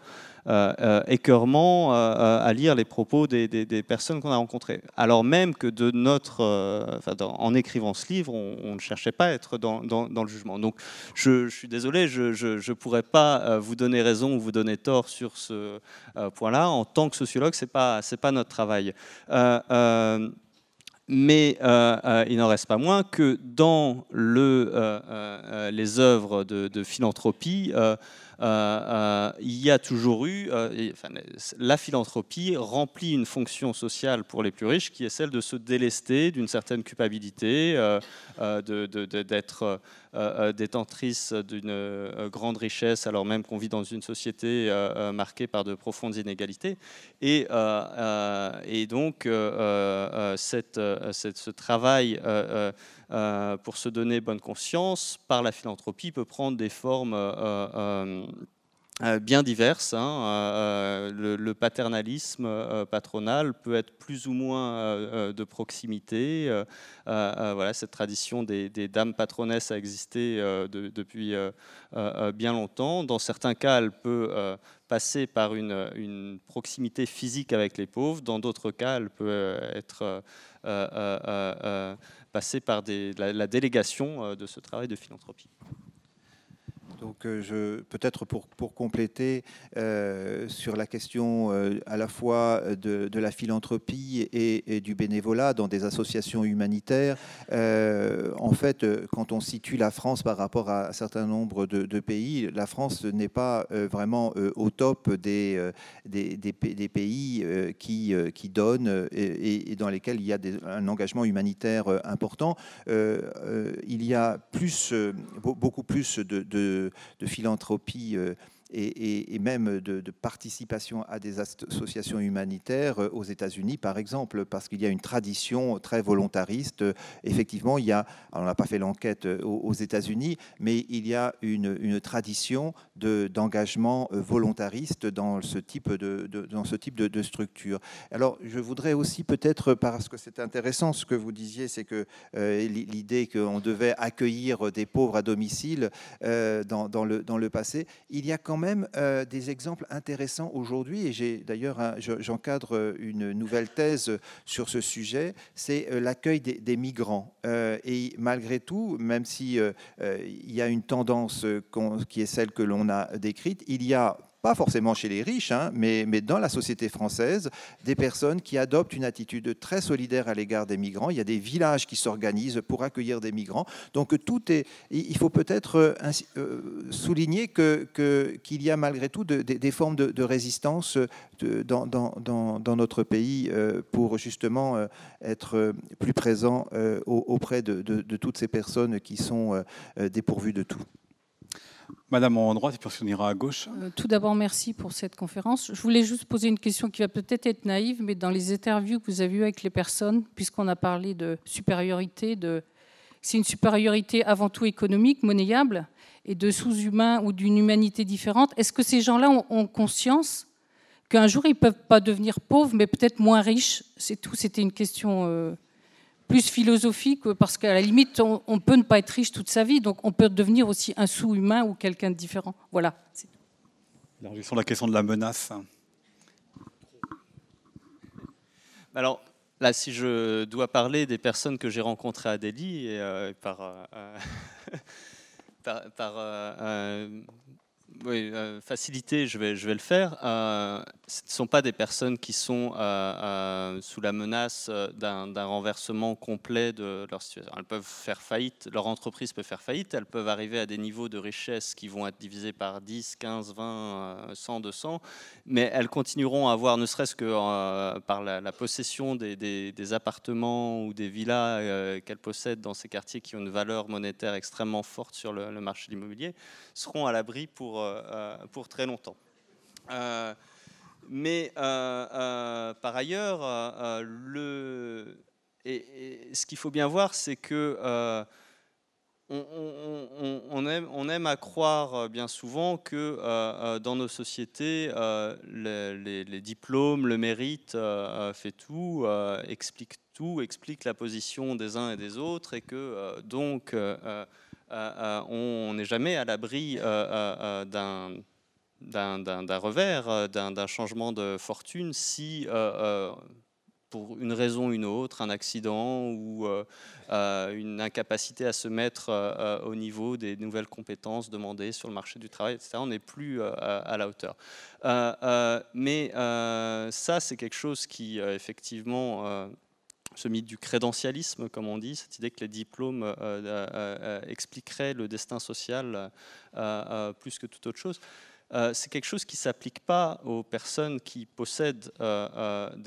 écœurement à lire les propos des personnes qu'on a rencontrées. Alors même que en écrivant ce livre, on ne cherchait pas à être dans le jugement. Donc je suis désolé, je ne pourrais pas vous donner raison ou vous donner tort sur ce point-là. En tant que sociologue, c'est pas notre travail. Mais il n'en reste pas moins que dans les œuvres de philanthropie, il y a toujours eu... la philanthropie remplit une fonction sociale pour les plus riches qui est celle de se délester d'une certaine culpabilité, d'être détentrice d'une grande richesse alors même qu'on vit dans une société marquée par de profondes inégalités. Et donc ce travail pour se donner bonne conscience par la philanthropie peut prendre des formes bien diverses. Le paternalisme patronal peut être plus ou moins de proximité. Voilà, cette tradition des dames patronesses a existé depuis bien longtemps. Dans certains cas, elle peut passer par une proximité physique avec les pauvres. Dans d'autres cas, elle peut être passée par la délégation de ce travail de philanthropie. Donc, peut-être pour compléter sur la question à la fois de la philanthropie et du bénévolat dans des associations humanitaires, en fait, quand on situe la France par rapport à un certain nombre de pays, la France n'est pas vraiment au top des pays qui donnent et dans lesquels il y a un engagement humanitaire important. Il y a beaucoup plus de philanthropie et même de participation à des associations humanitaires aux États-Unis, par exemple, parce qu'il y a une tradition très volontariste. Effectivement, on n'a pas fait l'enquête aux États-Unis, mais il y a une tradition d'engagement volontariste dans ce type de structure. Alors, je voudrais aussi peut-être, parce que c'est intéressant ce que vous disiez, c'est que l'idée qu'on devait accueillir des pauvres à domicile dans le passé, il y a quand même des exemples intéressants aujourd'hui, et j'ai d'ailleurs j'encadre une nouvelle thèse sur ce sujet, c'est l'accueil des migrants. Et malgré tout, même si il y a une tendance qui est celle que l'on a décrite, il y a pas forcément chez les riches, hein, mais dans la société française, des personnes qui adoptent une attitude très solidaire à l'égard des migrants. Il y a des villages qui s'organisent pour accueillir des migrants. Donc, il faut peut-être souligner qu'il y a malgré tout des formes de résistance dans notre pays pour justement être plus présent auprès de toutes ces personnes qui sont dépourvues de tout. Madame en droite, et puis on ira à gauche. Tout d'abord, merci pour cette conférence. Je voulais juste poser une question qui va peut-être être naïve, mais dans les interviews que vous avez eues avec les personnes, puisqu'on a parlé de supériorité, c'est une supériorité avant tout économique, monnayable, et de sous-humain ou d'une humanité différente. Est-ce que ces gens-là ont conscience qu'un jour, ils ne peuvent pas devenir pauvres, mais peut-être moins riches? C'est tout, c'était une question... plus philosophique, parce qu'à la limite, on peut ne pas être riche toute sa vie, donc on peut devenir aussi un sous-humain ou quelqu'un de différent. Voilà. Élargissons la question de la menace. Alors, là, si je dois parler des personnes que j'ai rencontrées à Delhi, facilité, je vais le faire. Ce ne sont pas des personnes qui sont sous la menace d'un renversement complet de leur situation. Elles peuvent faire faillite, leur entreprise peut faire faillite, elles peuvent arriver à des niveaux de richesse qui vont être divisés par 10, 15, 20, 100, 200, mais elles continueront à avoir, ne serait-ce que par la possession des appartements ou des villas qu'elles possèdent dans ces quartiers qui ont une valeur monétaire extrêmement forte sur le marché de l'immobilier, seront à l'abri pour très longtemps. Par ailleurs, ce qu'il faut bien voir, c'est que on aime à croire bien souvent que dans nos sociétés, les diplômes, le mérite fait tout, explique tout, explique la position des uns et des autres, et que donc on n'est jamais à l'abri d'un revers, d'un changement de fortune si, pour une raison ou une autre, un accident ou une incapacité à se mettre au niveau des nouvelles compétences demandées sur le marché du travail, etc., on n'est plus à la hauteur. Ça, c'est quelque chose qui, effectivement... ce mythe du crédentialisme, comme on dit, cette idée que les diplômes expliqueraient le destin social plus que toute autre chose, c'est quelque chose qui ne s'applique pas aux personnes qui possèdent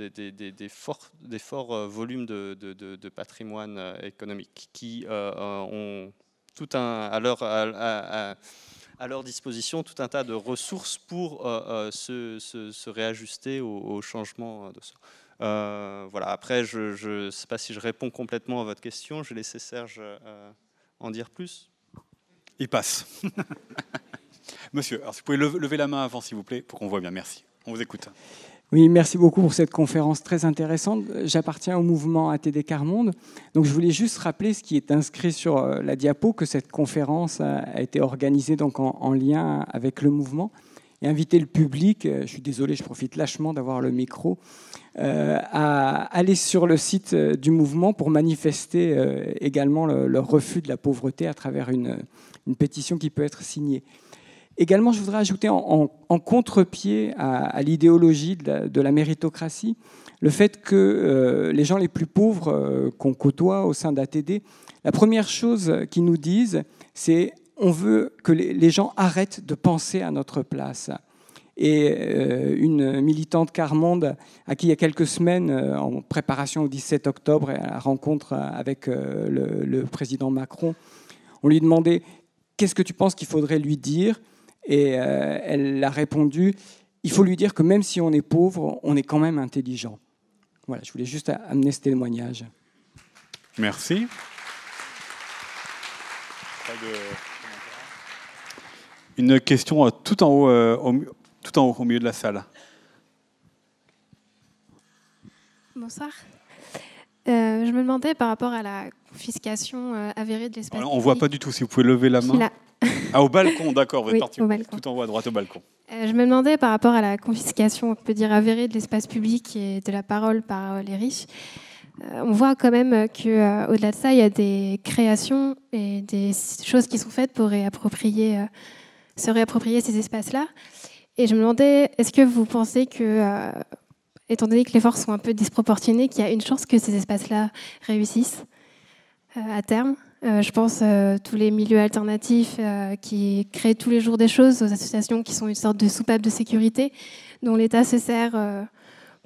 des forts volumes de patrimoine économique, qui ont tout à leur disposition tout un tas de ressources pour se réajuster au changement de sort. Voilà. Après, je ne sais pas si je réponds complètement à votre question. Je vais laisser Serge en dire plus. Il passe. Monsieur, alors, si vous pouvez lever la main avant, s'il vous plaît, pour qu'on voit bien. Merci. On vous écoute. Oui, merci beaucoup pour cette conférence très intéressante. J'appartiens au mouvement ATD Quart Monde. Donc, je voulais juste rappeler ce qui est inscrit sur la diapo, que cette conférence a été organisée donc, en lien avec le mouvement. Et inviter le public, je suis désolé, je profite lâchement d'avoir le micro, à aller sur le site du mouvement pour manifester également leur refus de la pauvreté à travers une pétition qui peut être signée. Également, je voudrais ajouter en contre-pied à l'idéologie de la méritocratie le fait que les gens les plus pauvres qu'on côtoie au sein d'ATD, la première chose qu'ils nous disent, c'est: on veut que les gens arrêtent de penser à notre place. Et une militante Quart Monde, à qui il y a quelques semaines, en préparation au 17 octobre, à la rencontre avec le président Macron, on lui demandait « Qu'est-ce que tu penses qu'il faudrait lui dire ?» Et elle a répondu « Il faut lui dire que même si on est pauvre, on est quand même intelligent. » Voilà, je voulais juste amener ce témoignage. Merci. Une question tout en haut, au milieu de la salle. Bonsoir. Je me demandais par rapport à la confiscation avérée de l'espace. On ne voit pas du tout, si vous pouvez lever la main. Là. Ah, au balcon, d'accord, vous êtes parti. Tout en haut à droite, au balcon. Je me demandais par rapport à la confiscation, on peut dire avérée, de l'espace public et de la parole par les riches. On voit quand même qu'au-delà de ça, il y a des créations et des choses qui sont faites pour se réapproprier ces espaces-là. Et je me demandais, est-ce que vous pensez que, étant donné que les forces sont un peu disproportionnées, qu'il y a une chance que ces espaces-là réussissent à terme ? Je pense tous les milieux alternatifs qui créent tous les jours des choses, aux associations qui sont une sorte de soupape de sécurité dont l'État se sert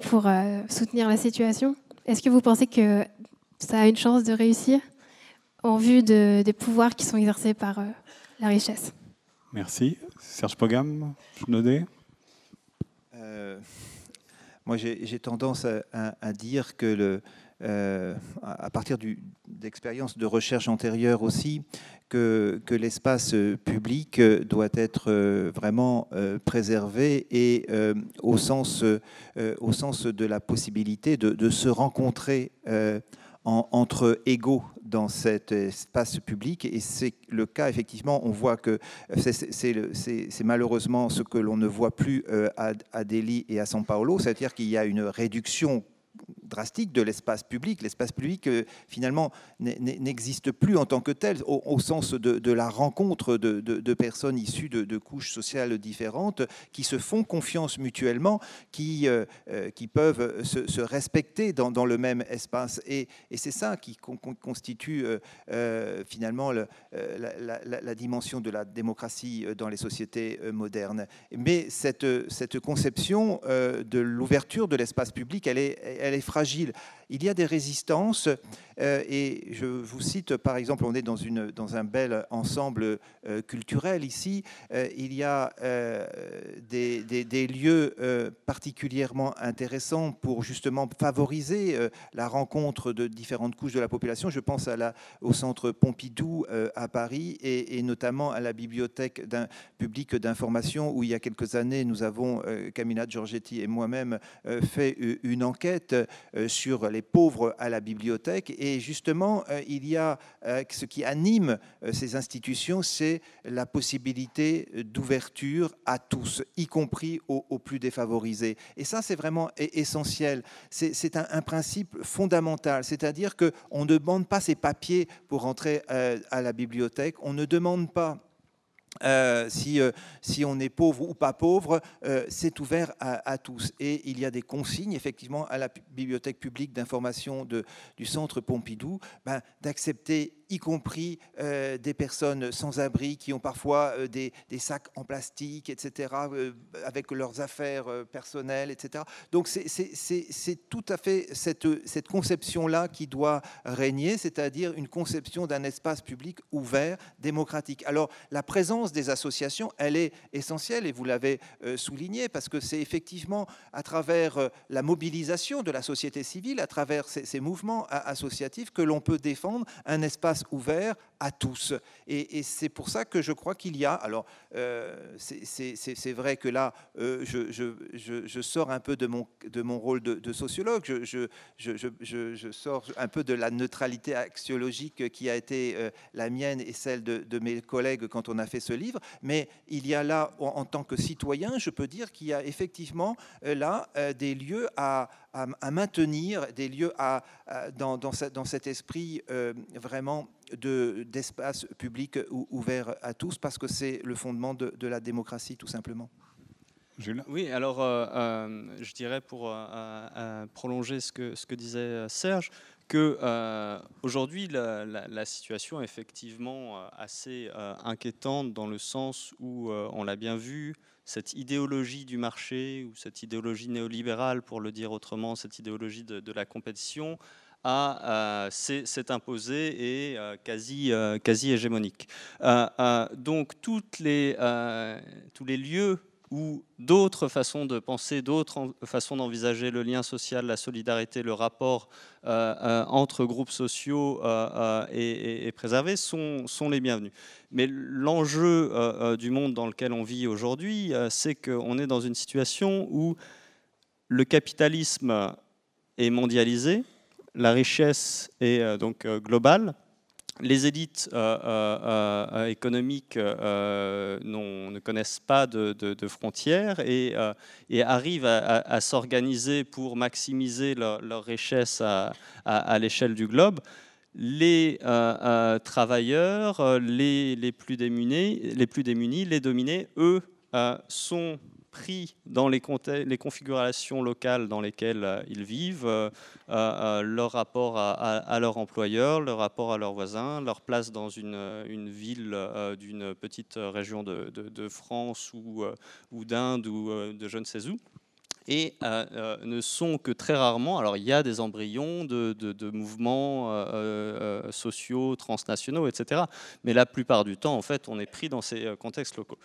pour soutenir la situation. Est-ce que vous pensez que ça a une chance de réussir en vue des pouvoirs qui sont exercés par la richesse? Merci. Serge Paugam, Jules Naudet. Moi, j'ai tendance à dire que, à partir d'expériences de recherche antérieures aussi, que l'espace public doit être vraiment préservé et au sens de la possibilité de se rencontrer entre égaux dans cet espace public, et c'est le cas effectivement. On voit que c'est malheureusement ce que l'on ne voit plus à Delhi et à São Paulo, c'est-à-dire qu'il y a une réduction drastique de l'espace public. L'espace public, finalement, n'existe plus en tant que tel, au sens de la rencontre de personnes issues de couches sociales différentes qui se font confiance mutuellement, qui peuvent se respecter dans le même espace. Et c'est ça qui constitue finalement la dimension de la démocratie dans les sociétés modernes. Mais cette conception de l'ouverture de l'espace public, elle est fragile. Il y a des résistances, et je vous cite par exemple, on est dans un bel ensemble culturel ici, il y a des lieux particulièrement intéressants pour justement favoriser la rencontre de différentes couches de la population. Je pense au Centre Pompidou à Paris, et notamment à la bibliothèque publique d'information, où il y a quelques années, nous avons, Camila Giorgetti et moi-même, fait une enquête sur les pauvres à la bibliothèque. Et justement, il y a ce qui anime ces institutions, c'est la possibilité d'ouverture à tous, y compris aux plus défavorisés. Et ça, c'est vraiment essentiel. C'est un principe fondamental, c'est-à-dire qu'on ne demande pas ses papiers pour rentrer à la bibliothèque, on ne demande pas si on est pauvre ou pas pauvre, c'est ouvert à tous. Et il y a des consignes, effectivement, à la bibliothèque publique d'information du Centre Pompidou, d'accepter, y compris des personnes sans abri qui ont parfois des sacs en plastique, etc., avec leurs affaires personnelles, etc. Donc c'est tout à fait cette conception-là qui doit régner, c'est-à-dire une conception d'un espace public ouvert, démocratique. Alors la présence des associations, elle est essentielle, et vous l'avez souligné, parce que c'est effectivement à travers la mobilisation de la société civile, à travers ces mouvements associatifs, que l'on peut défendre un espace ouvert à tous. Et c'est pour ça que je crois qu'il y a... Alors, c'est vrai que là, je sors un peu de mon rôle de sociologue, je sors un peu de la neutralité axiologique qui a été la mienne et celle de mes collègues quand on a fait ce livre, mais il y a là, en tant que citoyen, je peux dire qu'il y a effectivement là des lieux à maintenir, des lieux dans cet esprit vraiment d'espace public ouvert à tous, parce que c'est le fondement de la démocratie, tout simplement. Jules ? Oui, alors je dirais, pour prolonger ce que disait Serge, que aujourd'hui la situation est effectivement assez inquiétante, dans le sens où on l'a bien vu, cette idéologie du marché, ou cette idéologie néolibérale, pour le dire autrement, cette idéologie de la compétition, s'est imposée et quasi hégémonique. Donc tous les lieux où d'autres façons de penser, d'autres façons d'envisager le lien social, la solidarité, le rapport entre groupes sociaux et préservés sont les bienvenus. Mais l'enjeu du monde dans lequel on vit aujourd'hui, c'est qu'on est dans une situation où le capitalisme est mondialisé, la richesse est donc globale, les élites économiques ne connaissent pas de frontières et arrivent à s'organiser pour maximiser leur richesse à l'échelle du globe. Les travailleurs, les plus démunis, les dominés, eux, sont pris dans les configurations locales dans lesquelles ils vivent, leur rapport à leur employeur, leur rapport à leurs voisins, leur place dans une ville d'une petite région de France ou d'Inde ou de je ne sais où, et ne sont que très rarement... Alors il y a des embryons de mouvements sociaux, transnationaux, etc. Mais la plupart du temps, en fait, on est pris dans ces contextes locaux.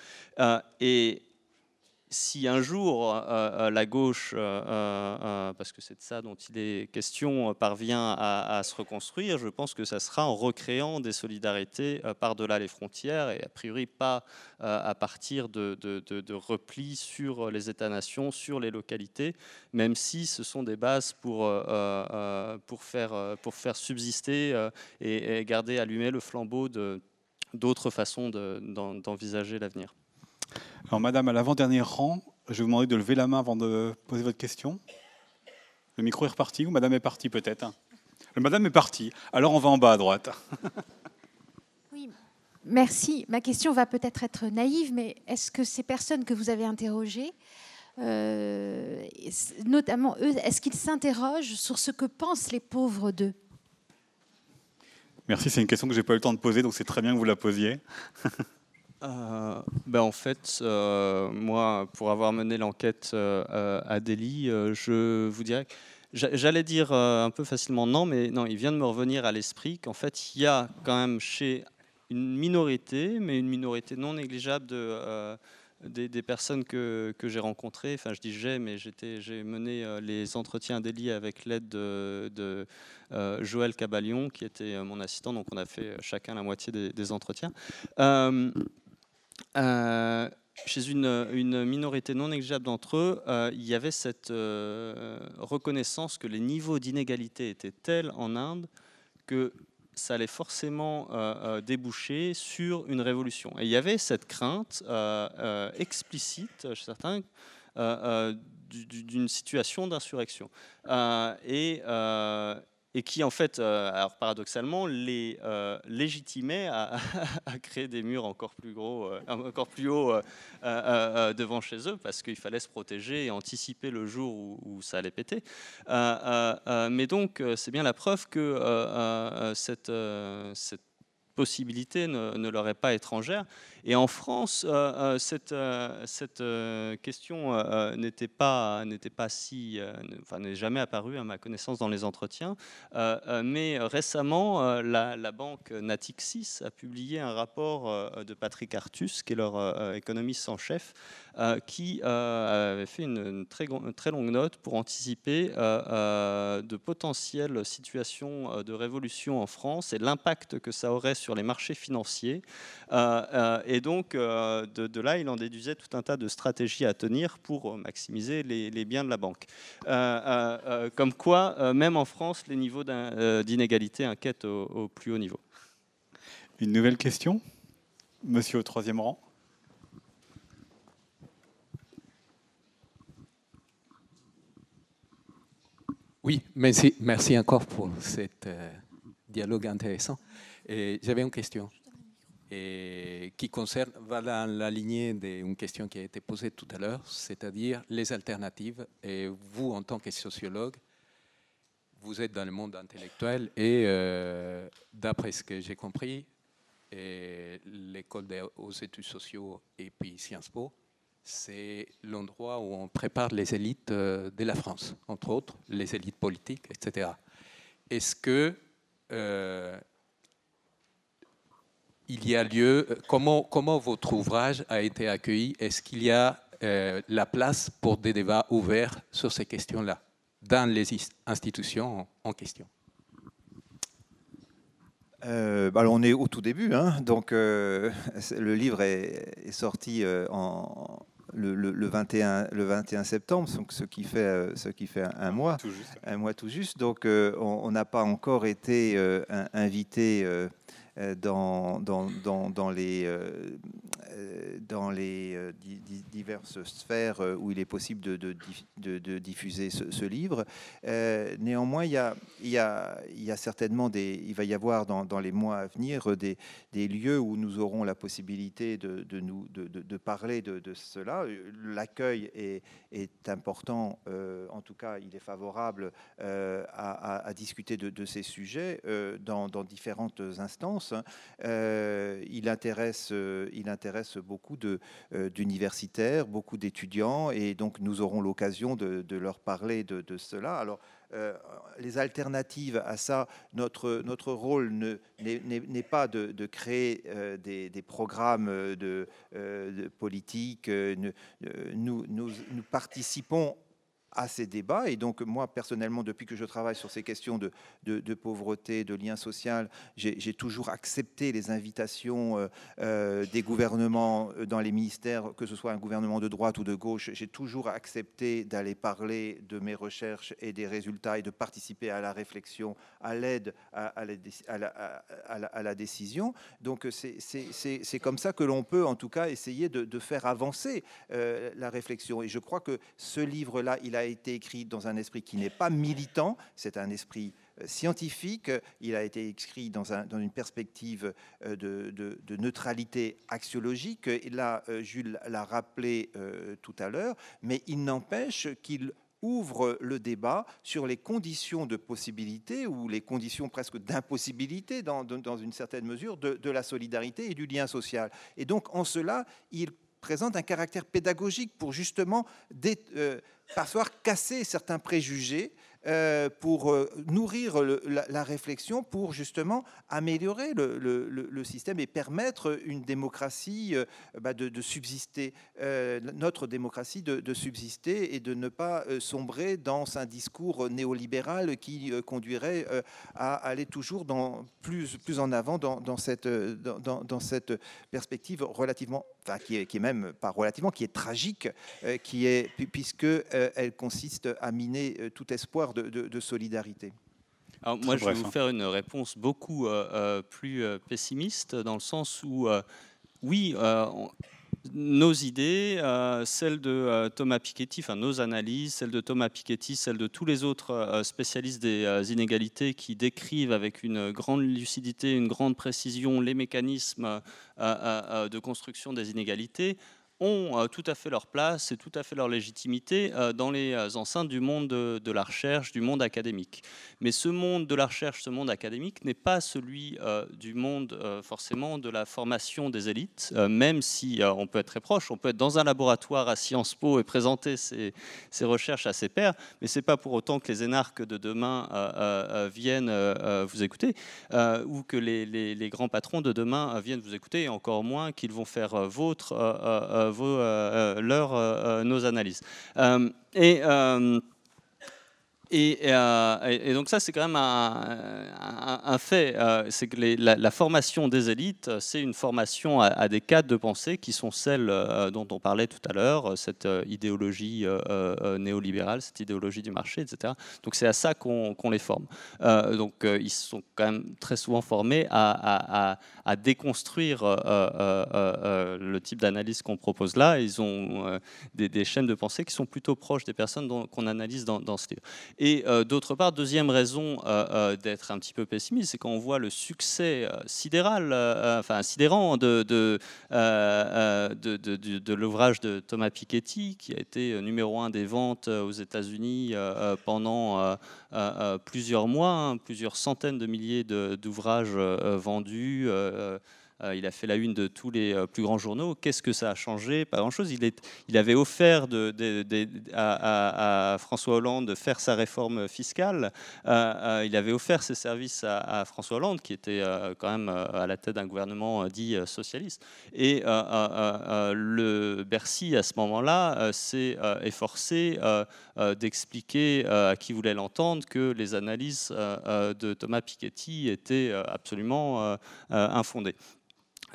Et si un jour la gauche, parce que c'est de ça dont il est question, parvient à se reconstruire, je pense que ça sera en recréant des solidarités par-delà les frontières et a priori pas à partir de replis sur les États-nations, sur les localités, même si ce sont des bases pour faire subsister et garder allumé le flambeau d'autres façons d'envisager l'avenir. Alors, madame, à l'avant-dernier rang, je vais vous demander de lever la main avant de poser votre question. Le micro est reparti ou madame est partie peut-être? Madame est partie, alors on va en bas à droite. Oui, merci. Ma question va peut-être être naïve, mais est-ce que ces personnes que vous avez interrogées, notamment eux, est-ce qu'ils s'interrogent sur ce que pensent les pauvres d'eux? Merci, c'est une question que je n'ai pas eu le temps de poser, donc c'est très bien que vous la posiez. En fait, moi, pour avoir mené l'enquête à Delhi, je vous dirais que j'allais dire un peu facilement non, mais non, il vient de me revenir à l'esprit qu'en fait, il y a quand même chez une minorité, mais une minorité non négligeable des personnes que j'ai rencontrées. Enfin, je dis j'ai, mais j'ai mené les entretiens à Delhi avec l'aide de Joël Cabalion, qui était mon assistant, donc on a fait chacun la moitié des entretiens. Chez une minorité non négligeable d'entre eux, il y avait cette reconnaissance que les niveaux d'inégalité étaient tels en Inde que ça allait forcément déboucher sur une révolution. Et il y avait cette crainte explicite chez certains d'une situation d'insurrection. Et qui, en fait, alors paradoxalement, les légitimait à créer des murs encore plus gros, encore plus hauts devant chez eux, parce qu'il fallait se protéger et anticiper le jour où ça allait péter. Mais donc, c'est bien la preuve que cette possibilité ne leur est pas étrangère. Et en France, cette question n'était pas si, enfin, n'est jamais apparue à ma connaissance dans les entretiens. Mais récemment, la banque Natixis a publié un rapport de Patrick Artus, qui est leur économiste en chef, qui avait fait une très longue note pour anticiper de potentielles situations de révolution en France et l'impact que ça aurait sur les marchés financiers. Et donc, de là, il en déduisait tout un tas de stratégies à tenir pour maximiser les biens de la banque. Comme quoi, même en France, les niveaux d'inégalité inquiètent au plus haut niveau. Une nouvelle question, monsieur au troisième rang. Oui, merci encore pour cet dialogue intéressant. J'avais une question. Et qui concerne, va dans la lignée d'une question qui a été posée tout à l'heure, c'est-à-dire les alternatives. Et vous, en tant que sociologue, vous êtes dans le monde intellectuel et d'après ce que j'ai compris, l'école aux études sociales et puis Sciences Po, c'est l'endroit où on prépare les élites de la France, entre autres, les élites politiques, etc. Est-ce que... il y a lieu, comment votre ouvrage a été accueilli? Est-ce qu'il y a la place pour des débats ouverts sur ces questions-là, dans les institutions en question? Alors on est au tout début, hein, donc le livre est sorti le 21 septembre, donc ce qui fait un mois tout juste, donc on n'a pas encore été invité dans les diverses sphères où il est possible de diffuser ce livre. Néanmoins, il y a certainement il va y avoir dans les mois à venir des lieux où nous aurons la possibilité de parler de cela. L'accueil est important, en tout cas, il est favorable à discuter de ces sujets dans différentes instances. Il intéresse intéresse beaucoup d'universitaires, beaucoup d'étudiants, et donc nous aurons l'occasion de leur parler de cela. Alors, les alternatives à ça, notre rôle n'est pas de créer des programmes de politique. Nous participons à ces débats, et donc moi personnellement, depuis que je travaille sur ces questions de pauvreté, de lien social, j'ai toujours accepté les invitations des gouvernements dans les ministères, que ce soit un gouvernement de droite ou de gauche. J'ai toujours accepté d'aller parler de mes recherches et des résultats et de participer à la réflexion, à l'aide à la décision. Donc c'est comme ça que l'on peut en tout cas essayer de faire avancer la réflexion, et je crois que ce livre-là, il a été écrit dans un esprit qui n'est pas militant, c'est un esprit scientifique, il a été écrit dans une perspective de neutralité axiologique, et là Jules l'a rappelé tout à l'heure, mais il n'empêche qu'il ouvre le débat sur les conditions de possibilité, ou les conditions presque d'impossibilité dans une certaine mesure, de la solidarité et du lien social. Et donc en cela, il présente un caractère pédagogique pour justement parfois casser certains préjugés, pour nourrir la réflexion, pour justement améliorer le système et permettre une démocratie de subsister, notre démocratie de subsister, et de ne pas sombrer dans un discours néolibéral qui conduirait à aller toujours plus en avant dans cette perspective relativement, enfin, qui est même pas relativement, qui est tragique, puisque elle consiste à miner tout espoir de solidarité. Alors moi, je vais vous faire une réponse beaucoup plus pessimiste, dans le sens où, oui, nos idées, celles de Thomas Piketty, enfin nos analyses, celles de Thomas Piketty, celles de tous les autres spécialistes des inégalités, qui décrivent avec une grande lucidité, une grande précision les mécanismes de construction des inégalités, ont tout à fait leur place et tout à fait leur légitimité dans les enceintes du monde de la recherche, du monde académique. Mais ce monde de la recherche, ce monde académique n'est pas celui du monde forcément de la formation des élites, même si on peut être très proche, on peut être dans un laboratoire à Sciences Po et présenter ses recherches à ses pairs, mais ce n'est pas pour autant que les énarques de demain viennent vous écouter, ou que les grands patrons de demain viennent vous écouter, et encore moins qu'ils vont faire vôtre nos analyses. Et donc ça, c'est quand même un fait, c'est que la formation des élites, c'est une formation à des cadres de pensée qui sont celles dont on parlait tout à l'heure, cette idéologie néolibérale, cette idéologie du marché, etc. Donc c'est à ça qu'on les forme. Donc ils sont quand même très souvent formés à déconstruire le type d'analyse qu'on propose là. Ils ont des chaînes de pensée qui sont plutôt proches des personnes qu'on analyse dans ce livre. Et d'autre part, deuxième raison d'être un petit peu pessimiste, c'est quand on voit le succès sidérant de l'ouvrage de Thomas Piketty, qui a été numéro 1 des ventes aux États-Unis pendant plusieurs mois, plusieurs centaines de milliers d'ouvrages vendus. Il a fait la une de tous les plus grands journaux. Qu'est-ce que ça a changé? Pas grand-chose. Il avait offert à François Hollande de faire sa réforme fiscale. Il avait offert ses services à François Hollande, qui était quand même à la tête d'un gouvernement dit socialiste. Et le Bercy, à ce moment-là, s'est efforcé d'expliquer à qui voulait l'entendre que les analyses de Thomas Piketty étaient absolument infondées.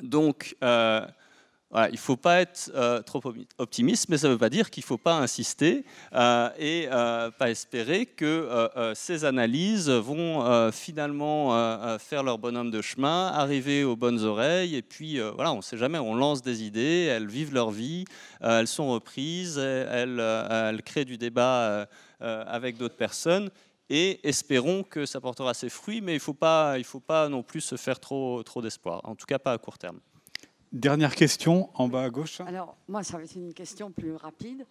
Donc, voilà, il ne faut pas être trop optimiste, mais ça ne veut pas dire qu'il ne faut pas insister et pas espérer que ces analyses vont finalement faire leur bonhomme de chemin, arriver aux bonnes oreilles, et puis voilà, on ne sait jamais, on lance des idées, elles vivent leur vie, elles sont reprises, elles créent du débat avec d'autres personnes. Et espérons que ça portera ses fruits, mais il faut pas non plus se faire trop d'espoir, en tout cas pas à court terme. Dernière question, en bas à gauche. Alors, moi, ça va être une question plus rapide.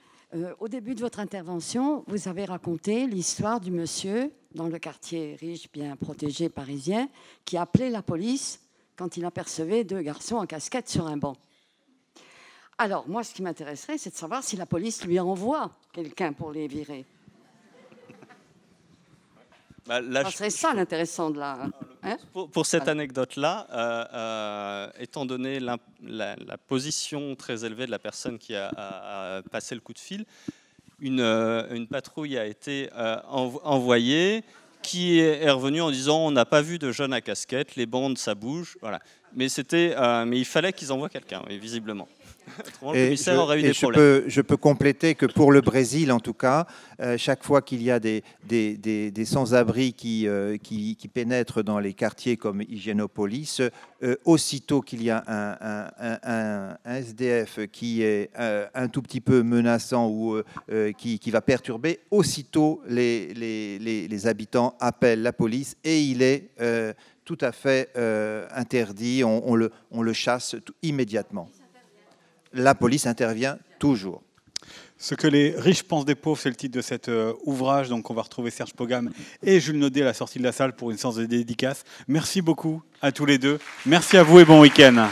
Au début de votre intervention, vous avez raconté l'histoire du monsieur, dans le quartier riche, bien protégé, parisien, qui appelait la police quand il apercevait deux garçons en casquette sur un banc. Alors, moi, ce qui m'intéresserait, c'est de savoir si la police lui envoie quelqu'un pour les virer. Bah, là, ça serait ça l'intéressant de la... Hein? Pour cette anecdote-là, étant donné la position très élevée de la personne qui a passé le coup de fil, une patrouille a été envoyée qui est revenue en disant « on n'a pas vu de jeunes à casquette, les bandes ça bouge ». Voilà. Mais il fallait qu'ils envoient quelqu'un, visiblement. Autrement, le commissaire aurait eu des problèmes. Je peux compléter que pour le Brésil, en tout cas, chaque fois qu'il y a des sans-abri qui pénètrent dans les quartiers comme Higienópolis, aussitôt qu'il y a un SDF qui est un tout petit peu menaçant ou qui va perturber, aussitôt les habitants appellent la police et il est tout à fait interdit, on le chasse immédiatement. La police intervient toujours. Ce que les riches pensent des pauvres, c'est le titre de cet ouvrage. Donc on va retrouver Serge Paugam et Jules Naudet à la sortie de la salle pour une séance de dédicace. Merci beaucoup à tous les deux. Merci à vous et bon week-end.